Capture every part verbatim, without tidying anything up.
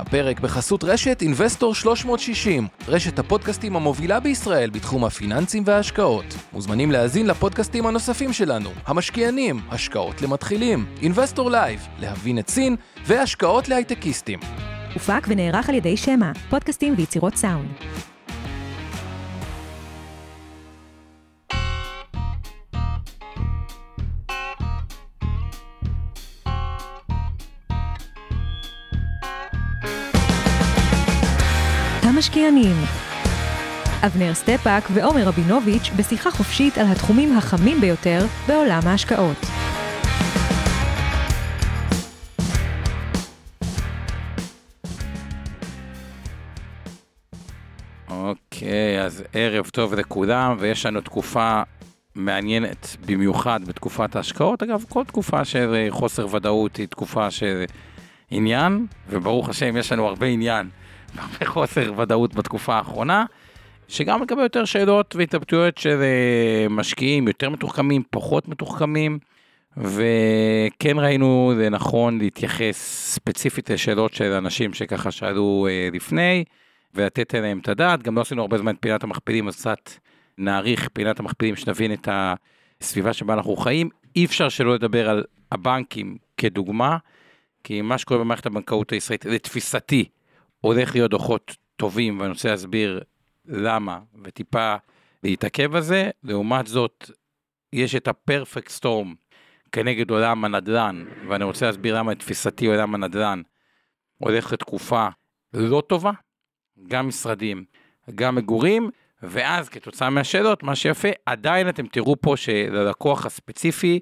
הפרק בחסות רשת אינבסטור שלוש מאות שישים, רשת הפודקאסטים המובילה בישראל בתחום הפיננסים וההשקעות. מוזמנים להאזין לפודקאסטים הנוספים שלנו, המשקיענים, השקעות למתחילים, אינבסטור לייב, להבין את סין והשקעות להייטקיסטים. הופק ונערך על ידי שמה, פודקאסטים ויצירות סאונד. המשקיענים. אבנר סטפאק ועומר רבינוביץ' בשיחה חופשית על התחומים החמים ביותר בעולם ההשקעות. אוקיי, אז ערב טוב לכולם, ויש לנו תקופה מעניינת במיוחד בתקופת ההשקעות. אגב, כל תקופה של חוסר ודאות היא תקופה של עניין, וברוך השם יש לנו הרבה עניין. הרבה חוסר ודאות בתקופה האחרונה, שגם מקבל יותר שאלות והתלבטויות של משקיעים, יותר מתוחכמים, פחות מתוחכמים, וכן ראינו זה נכון להתייחס ספציפית לשאלות של אנשים שככה שאלו לפני, ולתת אליהם את הדעת. גם לא עשינו הרבה זמן את פינת המכפילים, אז קצת נעריך פינת המכפילים, שנבין את הסביבה שבה אנחנו חיים. אי אפשר שלא לדבר על הבנקים כדוגמה, כי מה שקורה במערכת הבנקאות הישראלית, לתפיסתי, הולך להיות דוחות טובים, ואני רוצה להסביר למה, וטיפה להתעכב על זה. לעומת זאת, יש את הפרפקט סטורם כנגד עולם הנדל"ן, ואני רוצה להסביר למה תפיסתי עולם הנדל"ן הולך לתקופה לא טובה, גם משרדים, גם מגורים, ואז כתוצאה מהשאלות, מה שיפה, עדיין אתם תראו פה שללקוח הספציפי,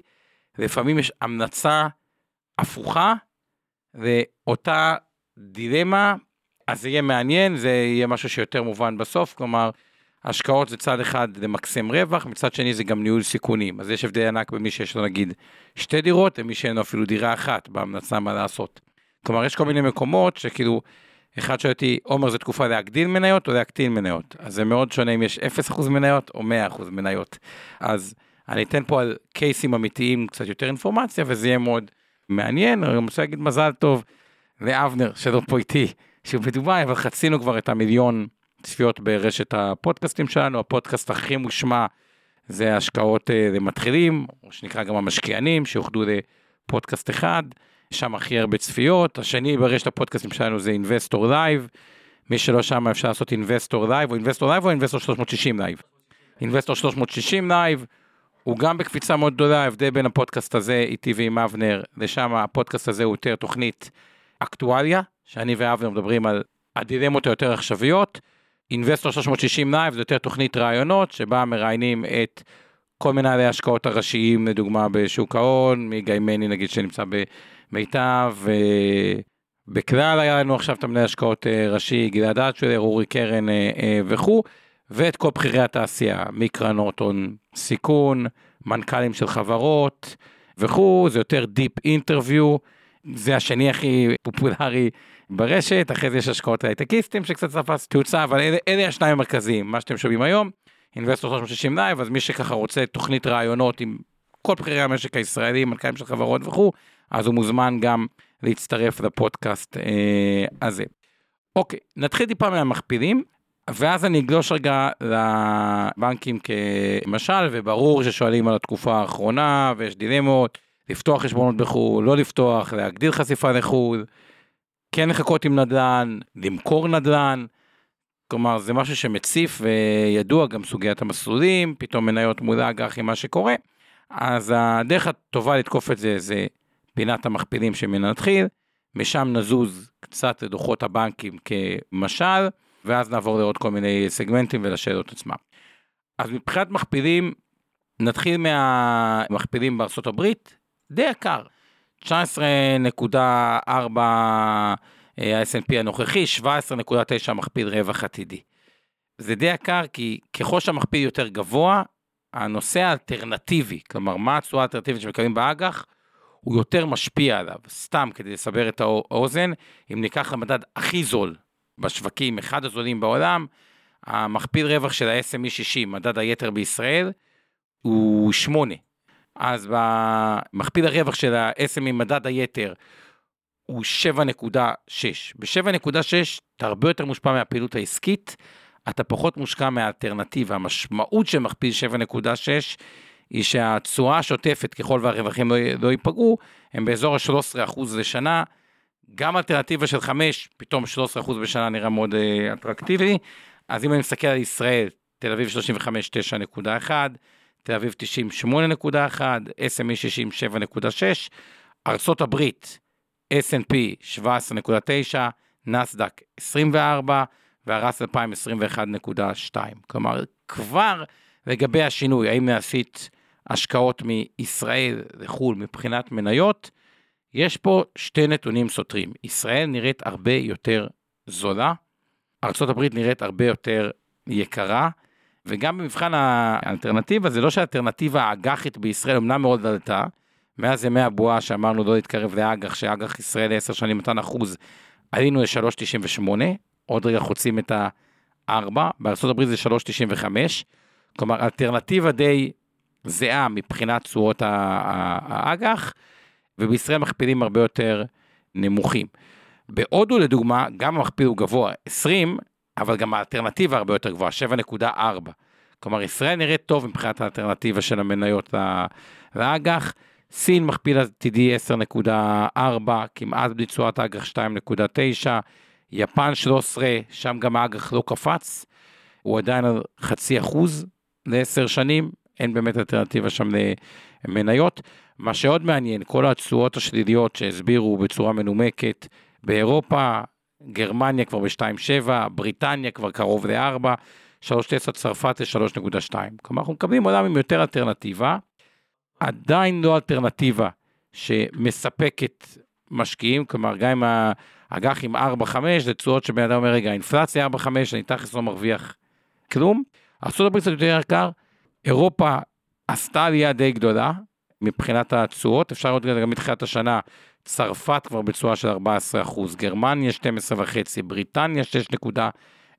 לפעמים יש המלצה הפוכה, ואותה דילמה, אז זה יהיה מעניין, זה יהיה משהו שיותר מובן בסוף, כלומר, השקעות זה צד אחד למקסם רווח, מצד שני זה גם ניהול סיכונים, אז יש הבדל ענק במי שיש לו נגיד שתי דירות, למי שאין לו אפילו דירה אחת, בהמלצה מה לעשות. כלומר, יש כל מיני מקומות שכאילו, אחד שואל אותי, עומר, זו תקופה להגדיל מניות או להקטין מניות? אז זה מאוד שונה אם יש אפס אחוז מניות או מאה אחוז מניות. אז אני אתן פה על קייסים אמיתיים קצת יותר אינפורמציה, וזה יהיה מאוד מעניין. אני רוצה להגיד מזל טוב לאבנר, שלא פה איתי. שבדובי, אבל חצינו כבר את המיליון צפיות ברשת הפודקאסטים שלנו, הפודקאסט הכי מושמע זה השקעות למתחילים, או שנקרא גם המשקיענים, שיוחדו לפודקאסט אחד, שם הכי הרבה צפיות, השני ברשת הפודקאסטים שלנו זה אינבסטור לייב, מי שלא שם אפשר לעשות אינבסטור לייב, או אינבסטור לייב או אינבסטור שלוש מאות שישים לייב, אינבסטור שלוש מאות שישים לייב, הוא גם בקפיצה מאוד גדולה, הבדל בין הפודקאסט הזה איתי ועם אבנר, לשם הפודקאסט הזה הוא יותר תוכנית אקטואליה, שאני ואבנר מדברים על הדילמות היותר עכשוויות, אינבסטור שלוש מאות שישים לייב, זה יותר תוכנית רעיונות, שבה מראיינים את כל מנהלי ההשקעות הראשיים, לדוגמה בשוק ההון, מגיא מני נגיד שנמצא במיטב, ובכלל היה לנו עכשיו את המנהל ההשקעות ראשי, גלעד אצ'ולר, אורי קרן וכו', ואת כל בחירי התעשייה, מקרנות הון סיכון, מנכ"לים של חברות וכו', זה יותר דיפ אינטרוויו, זה השני הכי פופולרי ברשת, אחרי זה יש השקעות להייטקיסטים שקצת תפס תאוצה, אבל אלה, אלה השניים המרכזיים, מה שאתם שומעים היום, אינבסטור שלוש מאות שישים לייב, אז מי שככה רוצה תוכנית רעיונות עם כל בחירי המשק הישראלי, מנכ"לים של חברות וכו', אז הוא מוזמן גם להצטרף לפודקאסט אה, הזה. אוקיי, נתחיל טיפה מהמכפילים, ואז אני אגלוש רגע לבנקים כמשל, וברור ששואלים על התקופה האחרונה, ויש דילמות, לפתוח חשבונות בחו"ל, לא לפתוח, להגדיל חשיפה לחו"ל, כן לחכות עם נדל"ן, למכור נדל"ן, כלומר זה משהו שמציף וידוע, גם סוגיית המסלולים, פתאום מניות מול אג"ח עם מה שקורה, אז הדרך הטובה לתקוף את זה, זה פינת המכפילים שממנה נתחיל, משם נזוז קצת לדוחות הבנקים כמשל, ואז נעבור לעוד כל מיני סגמנטים ולשאלות עצמם. אז מבחינת מכפילים, נתחיל מהמכפילים בארצות הברית, די יקר, תשע עשרה נקודה ארבע ה-אס אנד פי הנוכחי, שבע עשרה נקודה תשע מכפיל רווח עתידי. זה די יקר כי ככל שהמכפיל יותר גבוה, הנושא האלטרנטיבי, כלומר מה התשואה האלטרנטיבית שמקבלים באג"ח, הוא יותר משפיע עליו, סתם כדי לסבר את האוזן, אם ניקח למדד הכי זול בשווקים, אחד הזולים בעולם, המכפיל רווח של ה-אס אם אי שישים, מדד היתר בישראל, הוא שמונה. אז במכפיל הרווח של ה-אס אם אי מדד היתר, הוא שבע נקודה שש. ב-שבע נקודה שש אתה הרבה יותר מושפע מהפעילות העסקית, אתה פחות מושקע מהאלטרנטיבה. המשמעות שמכפיל שבע נקודה שש היא שהתשואה השוטפת, ככל והרווחים לא ייפגעו, הם באזור ה-שלושה עשר אחוז לשנה. גם אלטרנטיבה של חמש, פתאום שלושה עשר אחוז בשנה נראה מאוד אטרקטיבי. אז אם אני מסתכל על ישראל, תל אביב שלושים וחמש, תשע נקודה אחת, תל אביב תשעים, שמונה נקודה אחת, אס אם אי שישים, שבע נקודה שש, ארצות הברית, אס אנד פי שבע עשרה נקודה תשע, נסדק עשרים וארבע, והרס אלפיים עשרים ואחת נקודה שתיים. כלומר, כבר לגבי השינוי, האם נעשית השקעות מישראל לחול מבחינת מניות, יש פה שתי נתונים סותרים. ישראל נראית הרבה יותר זולה, ארצות הברית נראית הרבה יותר יקרה, וגם במבחן האלטרנטיבה, זה לא שהאלטרנטיבה האגחית בישראל אמנם מאוד עלתה, מאז ימי הבועה שאמרנו לא להתקרב לאגח, שאגח ישראל עשר שנים מתן אחוז, עלינו ל-שלוש נקודה תשעים ושמונה, עוד רגע חוצים את ה-ארבע, בארצות הברית זה שלוש נקודה תשעים וחמש, כלומר אלטרנטיבה די זהה מבחינת תשואות האגח, ובישראל מכפילים הרבה יותר נמוכים. בהודו לדוגמה, גם המכפיל הוא גבוה עשרים, אבל גם האלטרנטיבה הרבה יותר גבוהה, שבע נקודה ארבע. כלומר, ישראל נראית טוב מבחינת האלטרנטיבה של המניות לאג"ח. סין מכפיל עתידי עשר נקודה ארבע, כמעט בלי תשואת האג"ח שתיים נקודה תשע, יפן שלוש עשרה, שם גם האג"ח לא קפץ, הוא עדיין על חצי אחוז לעשר שנים, אין באמת אלטרנטיבה שם למניות. מה שעוד מעניין, כל התשואות השליליות שהסבירו בצורה מנומקת באירופה, גרמניה כבר ב-שתיים נקודה שבע, בריטניה כבר קרוב ל-ארבע, שלוש נקודה תשע צרפת ל-שלוש נקודה שתיים. כלומר, אנחנו מקבלים עולם עם יותר אלטרנטיבה, עדיין לא אלטרנטיבה שמספקת משקיעים, כלומר, גם עם האג"ח עם ארבע חמש, זה תשואות שבן אדם אומר, רגע, אינפלציה ארבע חמש, אני תכלס לא מרוויח כלום. ארצות הברית קצת יותר יקר, אירופה עשתה עלייה די גדולה, מבחינת התשואות, אפשר לראות גם מתחילת השנה, צרפת כבר בתשואה של ארבע עשרה אחוז, גרמניה שתים עשרה נקודה חמש, בריטניה שש נקודה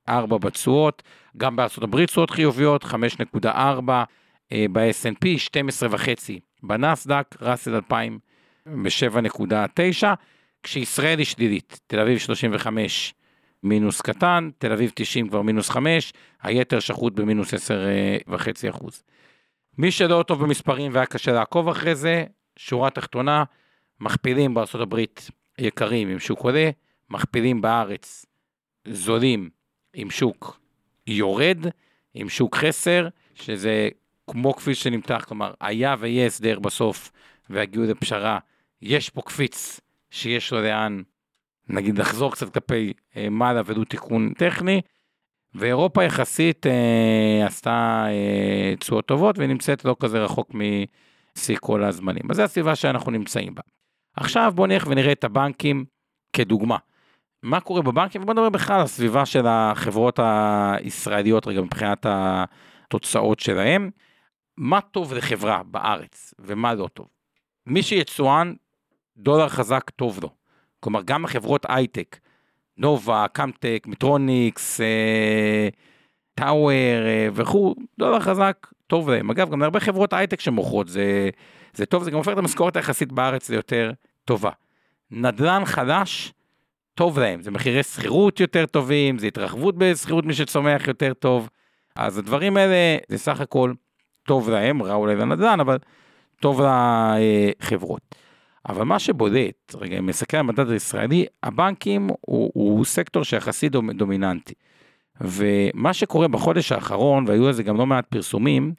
ארבע בתשואות, גם בארצות הברית תשואות חיוביות, חמש נקודה ארבע, ב-אס אנד פי שתים עשרה נקודה חמש, בנסדק, ראסל אלפיים ב-שבע נקודה תשע, כשישראל היא שלילית, תל אביב שלושים וחמש מינוס קטן, תל אביב תשעים כבר מינוס חמש, היתר שחוט במינוס עשר נקודה חמש אחוז. מי שלא טוב במספרים והיה קשה לעקוב אחרי זה, שורה תחתונה, מכפילים בארצות הברית יקרים עם שוק עולה, מכפילים בארץ זולים עם שוק יורד, עם שוק חסר, שזה כמו קפיץ שנמתח, כלומר, היה ויהיה הסדר בסוף, והגיעו לפשרה, יש פה קפיץ שיש לו לאן, נגיד לחזור קצת כלפי אה, מעלה ולא תיקון טכני, ואירופה יחסית אה, עשתה אה, תשואות טובות, ונמצאת לא כזה רחוק משיא כל הזמנים. אז זו הסביבה שאנחנו נמצאים בה. עכשיו בואו נלך ונראה את הבנקים כדוגמה. מה קורה בבנקים? ובואו נדבר בכלל על הסביבה של החברות הישראליות, רגע מבחינת התוצאות שלהם. מה טוב לחברה בארץ ומה לא טוב? מי שיצואן, דולר חזק טוב לו. כלומר, גם החברות הייטק, נובה, קמטק, מיטרוניקס, טאואר וכו', דולר חזק, טוב להם. אגב, גם להרבה חברות הייטק שמוכרות, זה, זה טוב, זה גם הופך את המשכורת היחסית בארץ ליותר טובה. נדל"ן חדש, טוב להם, זה מחירי שכירות יותר טובים, זה התרחבות בשכירות מי שצומח יותר טוב, אז הדברים האלה, זה סך הכל טוב להם, רע אולי לנדל"ן, אבל טוב לחברות. אבל מה שבודט, רגע, אם נסתכל על המדד הישראלי, הבנקים הוא, הוא סקטור שיחסי דומיננטי. ומה שקורה בחודש האחרון, והיו לזה גם לא מעט פרסומים,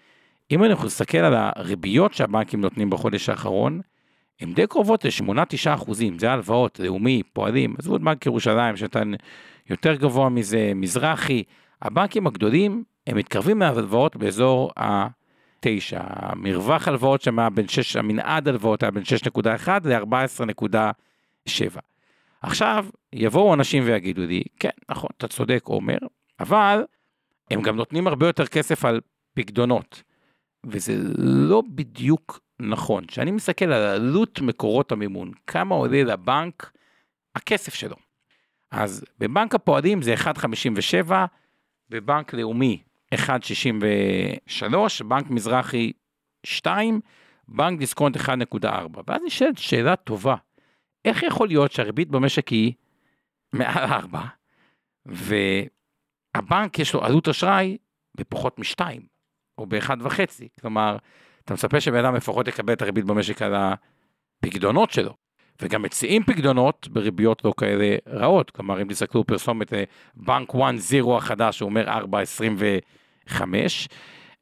אם אנחנו נסתכל על הריביות שהבנקים נותנים בחודש האחרון, הן די קרובות ל-שמונה תשע אחוזים, זה הלוואות, לאומי, פועלים, אז עוד בנק ירושלים, שתן יותר גבוה מזה, מזרחי, הבנקים הגדולים, הם מתקרבים מהלוואות באזור ה... תשע, המרווח הלוואות שמה בין שש, המנעד הלוואות היה בין שש נקודה אחת ל-ארבע עשרה נקודה שבע. עכשיו, יבואו אנשים ויגידו לי, כן, נכון, אתה צודק עומר, אבל הם גם נותנים הרבה יותר כסף על פקדונות, וזה לא בדיוק נכון. שאני מסתכל על עלות מקורות המימון, כמה עולה לבנק הכסף שלו. אז בבנק הפועלים זה אחד נקודה חמישים ושבע, בבנק לאומי, אחד נקודה שישים ושלוש, בנק מזרחי שתיים, בנק דיסקונט אחד נקודה ארבע, ואז נשאלת שאלה טובה, איך יכול להיות שהריבית במשק היא מעל ארבע, והבנק יש לו עלות אשראי בפחות משתיים, או באחד וחצי, כלומר, אתה מצפה שבאדם לפחות יקבל את הריבית במשק על הפקדונות שלו, וגם מציעים פקדונות בריביות לא כאלה רעות, כלומר, אם תסתכלו פרסומת בנק אחת נקודה אפס החדש, שהוא אומר ארבע נקודה עשרים וחמש,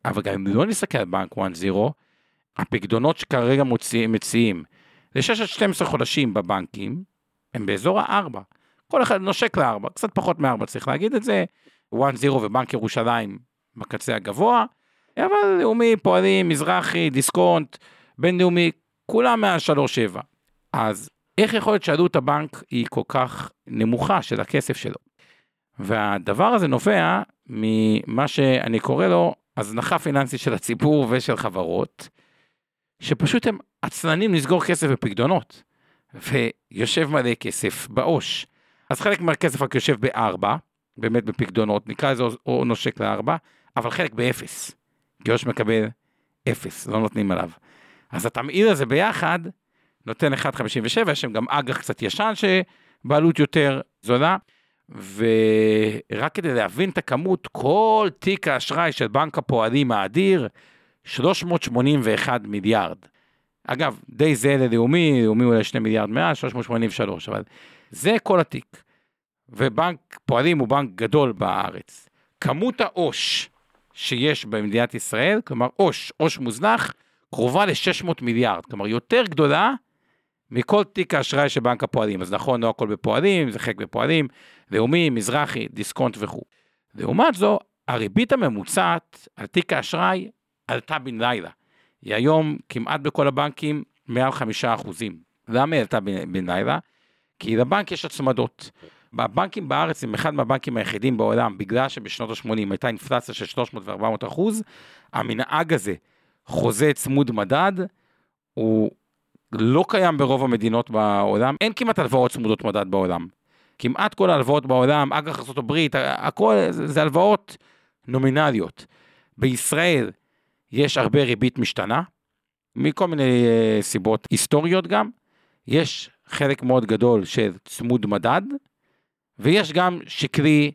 אבל גם אם לא נסתכל על בנק אחת נקודה אפס, הפקדונות שכרגע מציעים, זה שש עד שתים עשרה חודשים בבנקים, הם באזור ה-ארבע, כל אחד נושק ל-ארבע, קצת פחות מ-ארבע, צריך להגיד את זה, אחת נקודה אפס ובנק ירושלים בקצה הגבוה, אבל לאומי, פועלים, מזרחי, דיסקונט, בינלאומי, כולם מה-שלוש נקודה שבע. אז איך יכול להיות שעלות הבנק היא כל כך נמוכה של הכסף שלו? והדבר הזה נובע ממה שאני קורא לו הזנחה פיננסית של הציבור ושל חברות, שפשוט הם עצלנים לסגור כסף בפקדונות, ויושב מלא כסף בעוש. אז חלק מהכסף רק יושב בארבע, באמת בפקדונות, נקרא איזה או נושק לארבע, אבל חלק באפס, כי ראש מקבל אפס, לא נותנים עליו. אז התמעיל הזה ביחד, נותן אחת נקודה חמישים ושבע, יש שם גם אג"ח קצת ישן, שבעלות יותר זולה, ורק כדי להבין את הכמות, כל תיק האשראי של בנק הפועלים האדיר, שלוש מאות שמונים ואחד מיליארד. אגב, די זה ללאומי, לאומי אולי שני מיליארד מאה, שלוש מאות שמונים ושלוש, אבל זה כל התיק. ובנק פועלים הוא בנק גדול בארץ. כמות העוש שיש במדינת ישראל, כלומר עוש, עוש מוזנח, קרובה ל-שש מאות מיליארד, כלומר יותר גדולה מכל תיק האשראי של בנק הפועלים. אז נכון, לא הכל בפועלים, זה חלק בפועלים, לאומי, מזרחי, דיסקונט וכו'. לעומת זו, הריבית הממוצעת על תיק האשראי עלתה בן לילה. היא היום כמעט בכל הבנקים מעל חמישה אחוזים. למה היא עלתה בן לילה? כי לבנק יש הצמדות. בבנקים בארץ הם אחד מהבנקים היחידים בעולם, בגלל שבשנות ה-שמונים הייתה אינפלציה של שלוש מאות וארבע מאות אחוז, המנהג הזה, חוזה צמוד מדד, הוא לא קיים ברוב המדינות בעולם, אין כמעט הלוואות צמודות מדד בעולם. כמעט כל ההלוואות בעולם, אג"ח ארצות הברית, הכל זה הלוואות נומינליות. בישראל יש הרבה ריבית משתנה, מכל מיני סיבות היסטוריות גם, יש חלק מאוד גדול של צמוד מדד, ויש גם שקלי,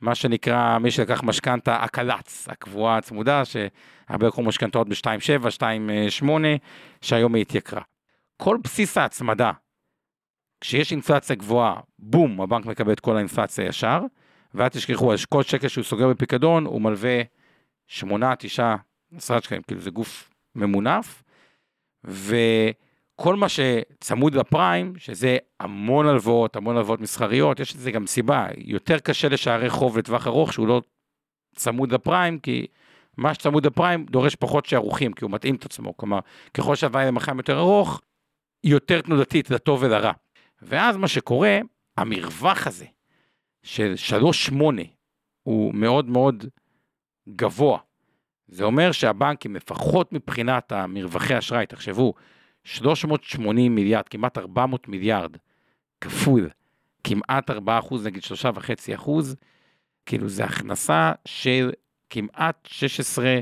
מה שנקרא, מי שלקח משכנתה, הקלץ, הקבועה הצמודה, שהרבה קוראים משכנתאות ב-שתיים נקודה שבע, שתיים נקודה שמונה, שהיום היא התייקרה. כל בסיס ההצמדה, כשיש אינפלציה גבוהה, בום, הבנק מקבל את כל האינפלציה ישר, ואל תשכחו, אז כל שקל שהוא סוגר בפיקדון, הוא מלווה שמונה, תשע, עשרה שקלים, כאילו זה גוף ממונף, וכל מה שצמוד לפריים, שזה המון הלוואות, המון הלוואות מסחריות, יש לזה גם סיבה, יותר קשה לשערי חוב לטווח ארוך, שהוא לא צמוד לפריים, כי מה שצמוד לפריים דורש פחות שערוכים, כי הוא מתאים את עצמו, כלומר, ככל שהווי למחיים יותר ארוך, יותר תנודתית לטוב ולרע. ואז מה שקורה, המרווח הזה, של שלוש נקודה שמונה, הוא מאוד מאוד גבוה, זה אומר שהבנקים, לפחות מבחינת המרווחי אשראי, תחשבו, שלוש מאות שמונים מיליארד, כמעט ארבע מאות מיליארד, כפול, כמעט ארבעה אחוז, נגיד שלושה וחצי אחוז, כאילו זה הכנסה של כמעט שש עשרה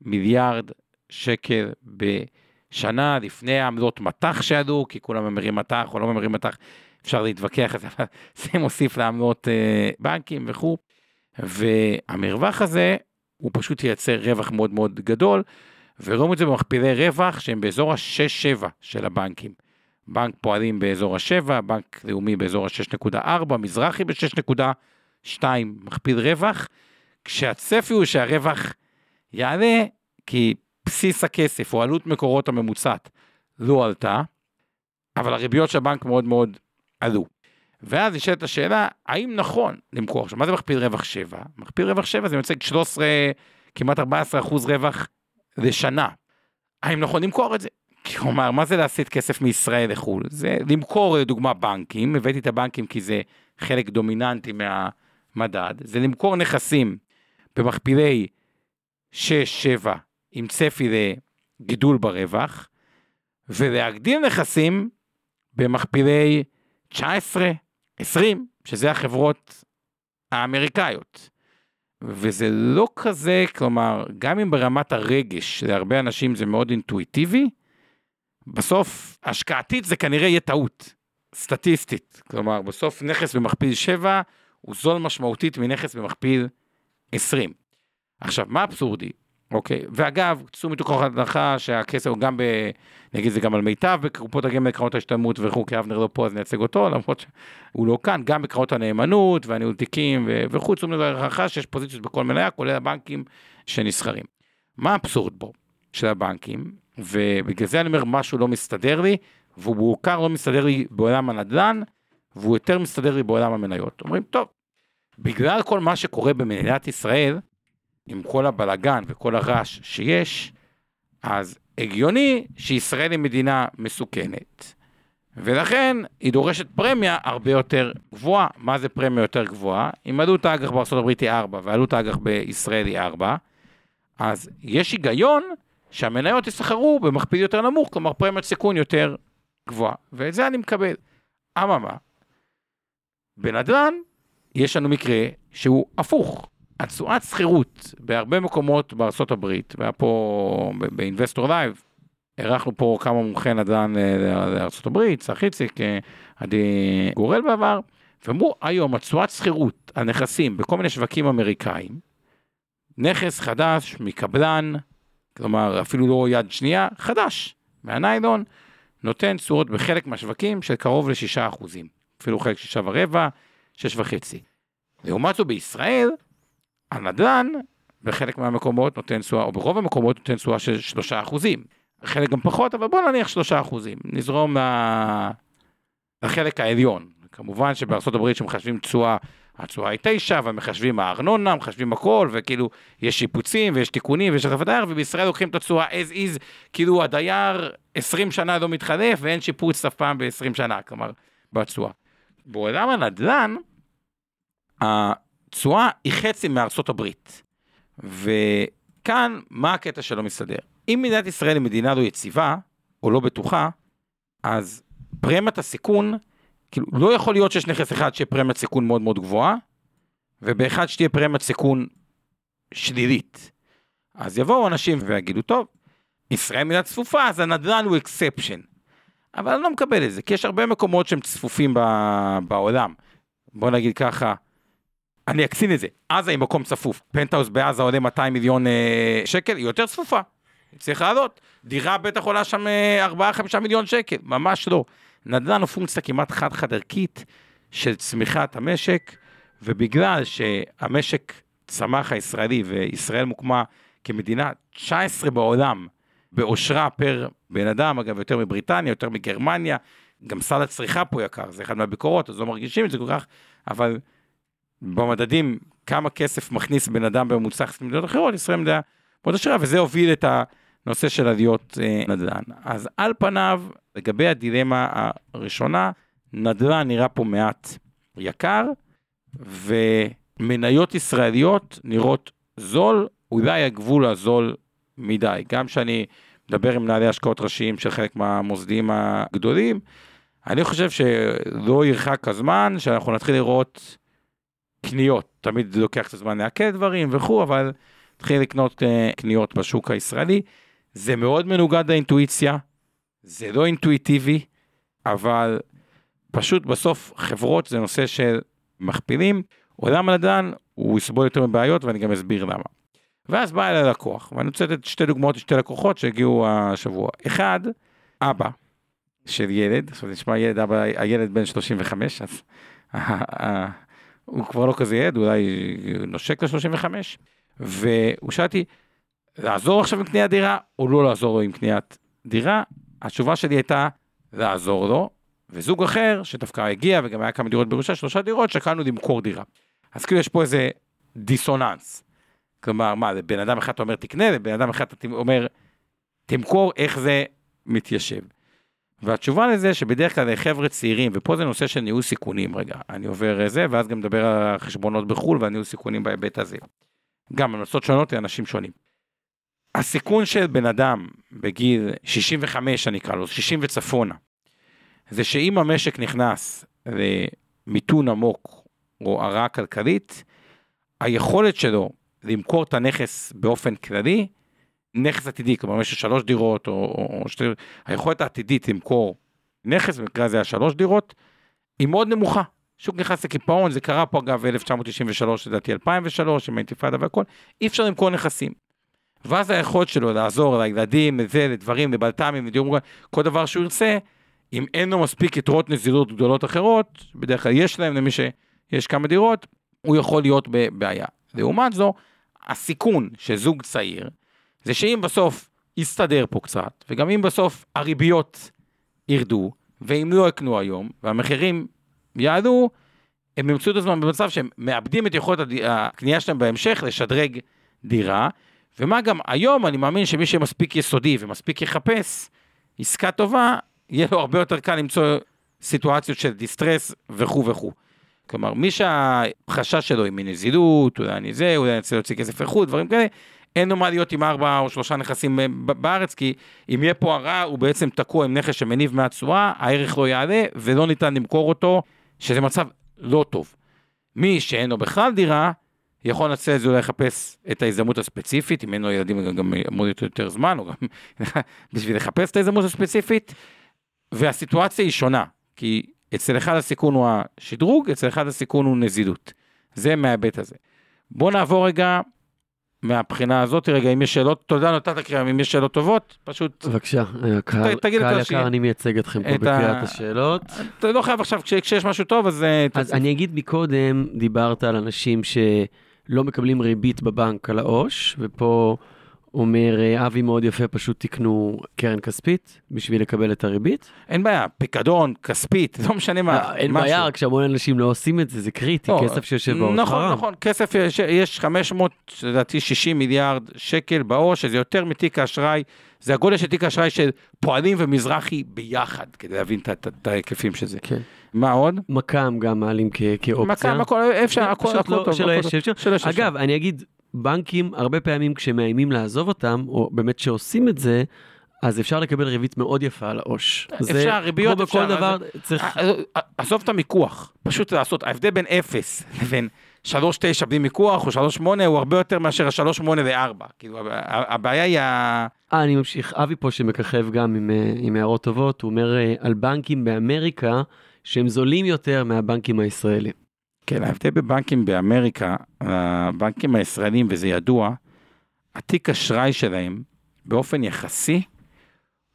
מיליארד שקל בשנה, לפני העמלות מתח שעלו, כי כולם ממרים מתח או לא ממרים מתח, אפשר להתווכח, זה מוסיף לעמלות בנקים וכו', והמרווח הזה, הוא פשוט ייצר רווח מאוד מאוד גדול, ורואים את זה במכפילי רווח שהם באזור ה-שש נקודה שבע של הבנקים. בנק פועלים באזור ה-שבע, בנק לאומי באזור ה-שש נקודה ארבע, מזרחי ב-שש נקודה שתיים, מכפיל רווח, כשהצפי הוא שהרווח יעלה, כי בסיס הכסף או עלות מקורות הממוצעת לא עלתה, אבל הריביות של הבנק מאוד מאוד עלו. ואז נשאלת השאלה, האם נכון למכור? עכשיו, מה זה מכפיל רווח שבע? מכפיל רווח שבע זה מייצג שלוש עשרה, כמעט ארבע עשרה אחוז רווח לשנה. האם נכון למכור את זה? כלומר, מה זה להסיט כסף מישראל לחול? זה למכור, לדוגמה, בנקים, הבאתי את הבנקים כי זה חלק דומיננטי מהמדד, זה למכור נכסים במכפילי שש שבע, עם צפי לגידול ברווח, ולהגדיל נכסים במכפילי תשע עשרה, עשרים, שזה החברות האמריקאיות, וזה לא כזה, כלומר, גם אם ברמת הרגש, להרבה אנשים זה מאוד אינטואיטיבי, בסוף, השקעתית זה כנראה יהיה טעות, סטטיסטית, כלומר, בסוף נכס במכפיל שבע, הוא זול משמעותית מנכס במכפיל עשרים. עכשיו, מה אבסורדי? אוקיי, ואגב, תצאו מתוך הנחה שהכסף הוא גם, ב... נגיד זה גם על מיטב, בקרופות הגמל, קרנות ההשתלמות וכו', כי אבנר לא פה, אז נצג אותו, למרות שהוא לא כאן, גם בקרנות הנאמנות, והניהול תיקים וכו', תצאו מתוך הנחה שיש פוזיציות בכל מניה, כולל הבנקים שנסחרים. מה האבסורד בו של הבנקים? ובגלל זה אני אומר, משהו לא מסתדר לי, והוא בעיקר לא מסתדר לי בעולם הנדל"ן, והוא יותר מסתדר לי בעולם המניות. אומרים, טוב, בגלל כל מה שקורה במדינת ישראל, עם כל הבלגן וכל הרעש שיש, אז הגיוני שישראל היא מדינה מסוכנת, ולכן היא דורשת פרמיה הרבה יותר גבוהה. מה זה פרמיה יותר גבוהה? אם עלות האג"ח בארצות הברית היא ארבע, ועלות האג"ח בישראל היא ארבע, אז יש היגיון שהמניות יסחרו במכפיל יותר נמוך, כלומר פרמיית סיכון יותר גבוהה, ואת זה אני מקבל. אממה, בנדל"ן יש לנו מקרה שהוא הפוך. הצועת סחירות בהרבה מקומות בארצות הברית, והיה פה באינבסטור לייב, ערכנו פה כמה מומחי נדל"ן לארצות הברית, צח יציק, עדי גורל בעבר, ואמרו היום הצועת סחירות, הנכסים בכל מיני שווקים אמריקאים, נכס חדש מקבלן, כלומר אפילו לא יד שנייה, חדש, מהניילון, נותן צורות בחלק מהשווקים של קרוב לשישה אחוזים, אפילו חלק שישה ורבע, שש וחצי. לעומת זו בישראל, הנדל"ן, בחלק מהמקומות נותן צועה, או ברוב המקומות נותן צועה של שלושה אחוזים, חלק גם פחות, אבל בוא נניח שלושה אחוזים, נזרום לחלק העליון, כמובן שבארצות הברית שמחשבים צועה, הצועה היא תשע, ומחשבים הארנונה, מחשבים הכל, וכאילו יש שיפוצים, ויש תיקונים, ויש החלפת דייר, ובישראל לוקחים את הצועה as is, כאילו הדייר עשרים שנה לא מתחלף, ואין שיפוץ אף פעם ב-עשרים שנה, כלומר, בצועה. בעולם הנדל"ן, הצועה היא חצי מארצות הברית, וכאן מה הקטע שלא מסתדר? אם מדינת ישראל היא מדינה לא יציבה, או לא בטוחה, אז פרמיית הסיכון, כאילו, לא יכול להיות שיש נכס אחד שיהיה פרמיית סיכון מאוד מאוד גבוהה, ובאחד שתהיה פרמיית סיכון שלילית. אז יבואו אנשים ויגידו, טוב, ישראל מדינה צפופה, אז הנדל"ן הוא אקספשן. אבל אני לא מקבל את זה, כי יש הרבה מקומות שהם צפופים בעולם. בוא נגיד ככה, אני אקסין את זה, עזה היא מקום צפוף, פנטהאוס בעזה עולה מאתיים מיליון שקל, היא יותר צפופה, צריך לעלות, דירה בטח עולה שם ארבעה עד חמישה מיליון שקל, ממש לא. נדל"ן הוא פונקציה כמעט חד-חד ערכית של צמיחת המשק, ובגלל שהמשק צמח הישראלי, וישראל מוקמה כמדינה תשע עשרה בעולם, באושרה פר בן אדם, אגב יותר מבריטניה, יותר מגרמניה, גם סל הצריכה פה יקר, זה אחד מהביקורות, אז לא מרגישים את זה כל כך, אבל במדדים כמה כסף מכניס בן אדם בממוצע במדינות אחרות, ישראל מדינה מאוד עשירה, וזה הוביל את הנושא של עליות נדל"ן. אז על פניו, לגבי הדילמה הראשונה, נדל"ן נראה פה מעט יקר, ומניות ישראליות נראות זול, אולי הגבול הזול מדי. גם שאני מדבר עם מנהלי השקעות ראשיים של חלק מהמוסדים הגדולים, אני חושב שלא ירחק הזמן, שאנחנו נתחיל לראות קניות, תמיד לוקח את הזמן להקל דברים וכו', אבל תתחיל לקנות קניות בשוק הישראלי, זה מאוד מנוגד לאינטואיציה, זה לא אינטואיטיבי, אבל פשוט בסוף חברות זה נושא של מכפילים, עולם הנדל"ן הוא יסבול יותר מבעיות, ואני גם אסביר למה. ואז בא אל הלקוח, ואני רוצה לתת שתי דוגמאות לשתי לקוחות שהגיעו השבוע. אחד, אבא של ילד, עכשיו נשמע ילד, אבא, הילד בן שלושים וחמש, אז הוא כבר לא כזה ילד, אולי נושק ל-שלושים וחמש, והוא שאלתי, לעזור עכשיו עם קניית דירה, או לא לעזור לו עם קניית דירה? התשובה שלי הייתה לעזור לו, וזוג אחר שדווקא הגיע, וגם היה כמה דירות בירושה, שלושה דירות, שקלנו למכור דירה. אז כאילו יש פה איזה דיסוננס. כלומר, מה, לבן אדם אחד אתה אומר תקנה, לבן אדם אחד אתה אומר תמכור, איך זה מתיישב. והתשובה לזה שבדרך כלל חבר'ה צעירים, ופה זה נושא של ניהול סיכונים, רגע, אני עובר לזה, ואז גם מדבר על החשבונות בחול, והניהול סיכונים בהיבט הזה. גם המלצות שונות לאנשים שונים. הסיכון של בן אדם בגיל שישים וחמש, אני אקרא לו, שישים וצפונה, זה שאם המשק נכנס למיתון עמוק, או הרעה כלכלית, היכולת שלו למכור את הנכס באופן כללי, נכס עתידי, כלומר, יש שלוש דירות, או, או, או שתי, היכולת העתידית למכור נכס, במקרה הזה היה שלוש דירות, היא מאוד נמוכה. שוק נכנס לקיפאון, זה קרה פה אגב אלף תשע מאות תשעים ושלוש, לדעתי אלפיים ושלוש, עם האינתיפאדה והכל, אי אפשר למכור נכסים. ואז היכולת שלו לעזור לילדים, לזה, לדברים, לבלת"מים, לדיור, כל דבר שהוא ירצה, אם אין לו מספיק יתרות נזילות גדולות אחרות, בדרך כלל יש להם למי שיש כמה דירות, הוא יכול להיות בבעיה. לעומת זו, הסיכון שזוג צעיר, זה שאם בסוף יסתדר פה קצת, וגם אם בסוף הריביות ירדו, ואם לא יקנו היום, והמחירים יעלו, הם ימצאו את הזמן במצב שהם מאבדים את יכולת הקנייה שלהם בהמשך, לשדרג דירה, ומה גם היום אני מאמין שמי שמספיק יסודי ומספיק יחפש עסקה טובה, יהיה לו הרבה יותר קל למצוא סיטואציות של דיסטרס וכו' וכו'. כלומר, מי שהחשש שלו היא מנזילות, אולי אני זה, אולי אני אצל להוציא כסף איכות, דברים כאלה, אין לו מה להיות עם ארבע או שלושה נכסים בארץ, כי אם יהיה פה הרע, הוא בעצם תקוע עם נכס שמניב מהצורה, הערך לא יעלה ולא ניתן למכור אותו, שזה מצב לא טוב. מי שאין לו בכלל דירה, יכול לצאת את זה אולי לחפש את ההזדמנות הספציפית, אם אין לו ילדים גם אמור להיות יותר זמן, או גם בשביל לחפש את ההזדמנות הספציפית, והסיטואציה היא שונה, כי אצל אחד הסיכון הוא השדרוג, אצל אחד הסיכון הוא נזידות. זה מהבית הזה. בואו נעבור רגע מהבחינה הזאת, רגע, אם יש שאלות, תודה נותנת הקריאה, אם יש שאלות טובות, פשוט... בבקשה, קהל יקר, אני מייצג אתכם פה בקריאת השאלות. אתה לא חייב עכשיו, כשיש משהו טוב, אז... אז אני אגיד מקודם, דיברת על אנשים שלא מקבלים ריבית בבנק על העו"ש, ופה אומר אבי מאוד יפה, פשוט תקנו קרן כספית, בשביל לקבל את הריבית. אין בעיה, פיקדון, כספית, לא משנה מה. אין בעיה, רק שהמון אנשים לא עושים את זה, זה קריטי, כסף שיושב בעו"ש. נכון, נכון, כסף, יש חמש מאות שישים מיליארד שקל בעו"ש, שזה יותר מתיק האשראי, זה הגודל של תיק האשראי של פועלים ומזרחי ביחד, כדי להבין את ההיקפים של זה. מה עוד? מק"מ גם מעלים כאופציה. מק"מ, הכל, אפשר, הכל טוב. אגב, אני אגיד, בנקים הרבה פעמים כשמאיימים לעזוב אותם, או באמת שעושים את זה, אז אפשר לקבל ריבית מאוד יפה על העו"ש. אפשר, ריביות אפשר. כל דבר צריך... עזוב את המיקוח, פשוט לעשות. ההבדל בין אפס לבין שלוש נקודה תשע בלי מיקוח, או שלוש נקודה שמונה, הוא הרבה יותר מאשר ה-שלוש נקודה שמונה ל-ארבע. כאילו, הבעיה היא ה... אני ממשיך. אבי פה שמככב גם עם הערות טובות, הוא אומר על בנקים באמריקה, שהם זולים יותר מהבנקים הישראלים. כן, ההבדל בבנקים באמריקה, הבנקים הישראלים, וזה ידוע, התיק אשראי שלהם, באופן יחסי,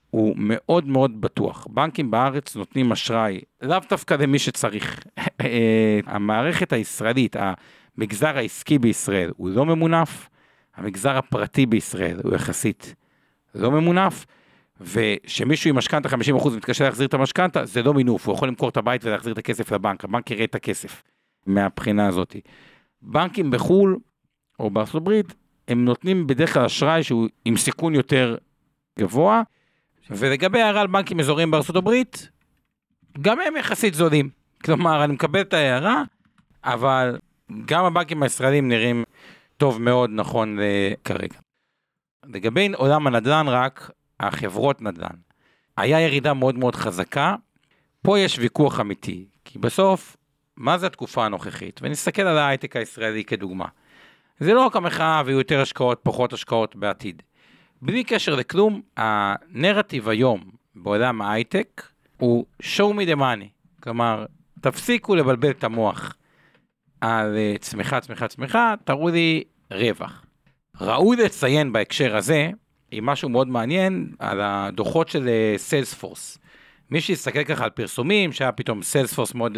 הוא מאוד מאוד בטוח. בנקים בארץ נותנים אשראי, לאו דווקא למי שצריך. המערכת הישראלית, המגזר העסקי בישראל, הוא לא ממונף, המגזר הפרטי בישראל, הוא יחסית לא ממונף, ושמישהו עם משכנתה חמישים אחוז מתקשה להחזיר את המשכנתה, זה לא מינוף, הוא יכול למכור את הבית ולהחזיר את הכסף לבנק, הבנק יראה את הכסף. מהבחינה הזאת. בנקים בחול, או בארצות הברית, הם נותנים בדרך כלל אשראי שהוא עם סיכון יותר גבוה, ולגבי הערה על בנקים אזוריים בארצות הברית, גם הם יחסית זולים. כלומר, אני מקבל את ההערה, אבל גם הבנקים הישראלים נראים טוב מאוד נכון כרגע. לגבי עולם הנדל"ן רק, החברות נדל"ן. היה ירידה מאוד מאוד חזקה, פה יש ויכוח אמיתי, כי בסוף, מה זה התקופה הנוכחית? ונסתכל על ההייטק הישראלי כדוגמה. זה לא רק המחאה ויהיו יותר השקעות, פחות השקעות בעתיד. בלי קשר לכלום, הנרטיב היום בעולם ההייטק הוא show me the money. כלומר, תפסיקו לבלבל את המוח על צמיחה, צמיחה, צמיחה, תראו לי רווח. ראוי לציין בהקשר הזה, עם משהו מאוד מעניין, על הדוחות של סיילספורס. מי שיסתכל ככה על פרסומים, שהיה פתאום סיילספורס מאוד...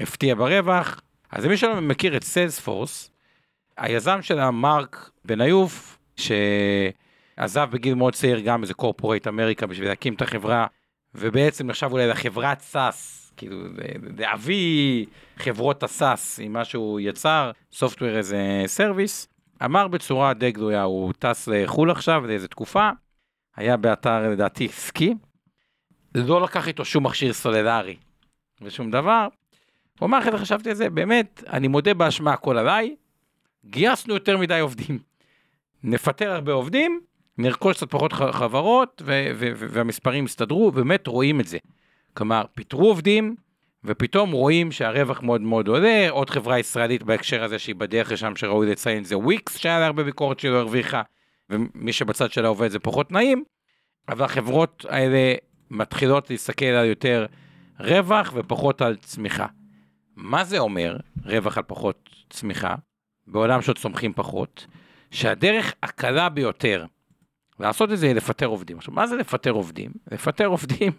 הפתיע ברווח, אז מי שלא מכיר את סיילספורס, היזם שלה מרק בניוף, שעזב בגיל מאוד צעיר גם איזה קורפורייט אמריקה, בשביל להקים את החברה, ובעצם נחשב אולי לחברת סאס, כאילו, להביא חברות הסאס, עם מה שהוא יצר, סופטוור איזה סרוויס, אמר בצורה די גדויה, הוא טס לחול עכשיו, לאיזו תקופה, היה באתר לדעתי סקי, לא לקח איתו שום מכשיר סוללרי, ושום דבר, הוא אמר, אחרי חשבתי את זה, באמת, אני מודה באשמה הכל עליי, גייסנו יותר מדי עובדים, נפטר הרבה עובדים, נרכוש קצת פחות חברות, ו- ו- ו- והמספרים הסתדרו, באמת רואים את זה. כלומר, פיטרו עובדים, ופתאום רואים שהרווח מאוד מאוד עולה, עוד חברה ישראלית בהקשר הזה, שהיא בדרך לשם שראוי לציין, זה וויקס, שהיה לה הרבה ביקורת שלא הרוויחה, ומי שבצד שלה עובד זה פחות נעים, אבל החברות האלה מתחילות להסתכל על יותר רווח ופחות על צמיחה. מה זה אומר, רווח על פחות צמיחה, בעולם שצומחים פחות, שהדרך הקלה ביותר לעשות את זה היא לפטר עובדים. עכשיו, מה זה לפטר עובדים? לפטר עובדים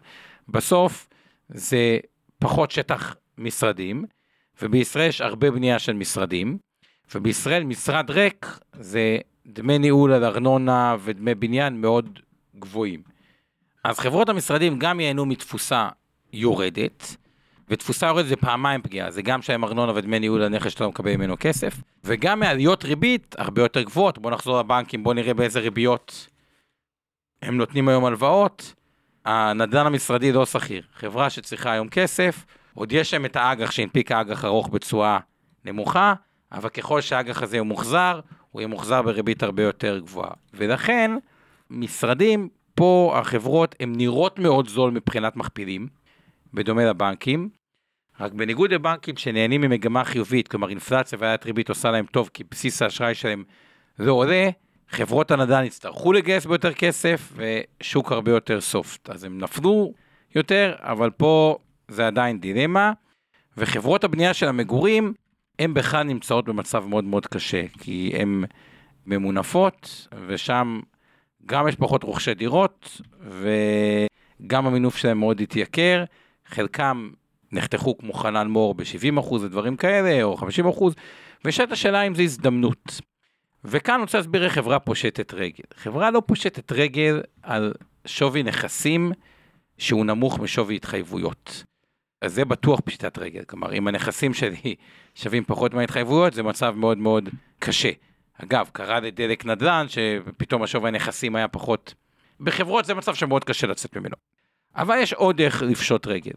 בסוף זה פחות שטח משרדים, ובישראל יש הרבה בנייה של משרדים, ובישראל משרד ריק זה דמי ניהול על ארנונה ודמי בניין מאוד גבוהים. אז חברות המשרדים גם ייהנו מתפוסה יורדת, ותפוסה יורדת זה פעמיים פגיעה, זה גם שהם ארנונה ודמי ניהול הנכס שאתה לא מקבל ממנו כסף, וגם מעליות ריבית הרבה יותר גבוהות. בוא נחזור לבנקים, בוא נראה באיזה ריביות הם נותנים היום הלוואות. הנדל"ן המשרדי לא שכיר, חברה שצריכה היום כסף, עוד יש להם את האג"ח שהנפיק האג"ח ארוך בצורה נמוכה, אבל ככל שהאג"ח הזה הוא מוחזר, הוא יהיה מוחזר בריבית הרבה יותר גבוהה. ולכן, משרדים פה, החברות, הן נראות מאוד זול מבחינת מכפילים, בדומה לבנקים, רק בניגוד לבנקים שנהנים ממגמה חיובית, כלומר אינפלציה ועליית ריבית עושה להם טוב, כי בסיס האשראי שלהם לא עולה, חברות הנדל"ן יצטרכו לגייס ביותר כסף, ושוק הרבה יותר סופט. אז הם נפלו יותר, אבל פה זה עדיין דילמה, וחברות הבנייה של המגורים, הן בכלל נמצאות במצב מאוד מאוד קשה, כי הן ממונפות, ושם גם יש פחות רוכשי דירות, וגם המינוף שלהם מאוד התייקר, חלקם נחתכו כמו חנן מור ב-שבעים אחוז ודברים כאלה, או חמישים אחוז, ושאלת השאלה אם זה הזדמנות. וכאן אני רוצה להסביר איך חברה פושטת רגל. חברה לא פושטת רגל על שווי נכסים, שהוא נמוך משווי התחייבויות. אז זה בטוח פשיטת רגל, כלומר, אם הנכסים שלי שווים פחות מההתחייבויות, זה מצב מאוד מאוד קשה. אגב, קרה לדלק נדל"ן, שפתאום השווי הנכסים היה פחות, בחברות זה מצב שמאוד קשה לצאת ממנו. אבל יש עוד איך לפשוט רגל.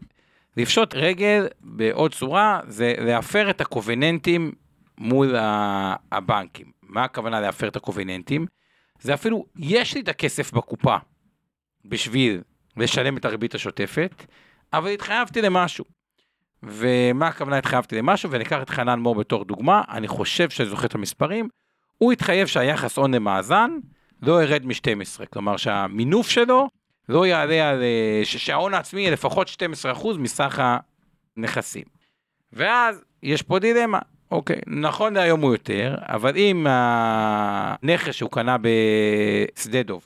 לפשוט רגל, בעוד צורה, זה להפר את הקובננטים מול הבנקים. מה הכוונה להפר את הקובננטים? זה אפילו, יש לי את הכסף בקופה, בשביל לשלם את הריבית השוטפת, אבל התחייבתי למשהו. ומה הכוונה התחייבתי למשהו? וניקח את חנן מור בתור דוגמה, אני חושב שזוכר את המספרים, הוא התחייב שהיחס הון למאזן לא ירד מ-שתים עשרה, כלומר שהמינוף שלו לא יעלה על, שההון העצמי יהיה לפחות שנים עשר אחוז מסך הנכסים. ואז יש פה דילמה, אוקיי, נכון להיום הוא יותר, אבל אם הנכס שהוא קנה בשדה דוב,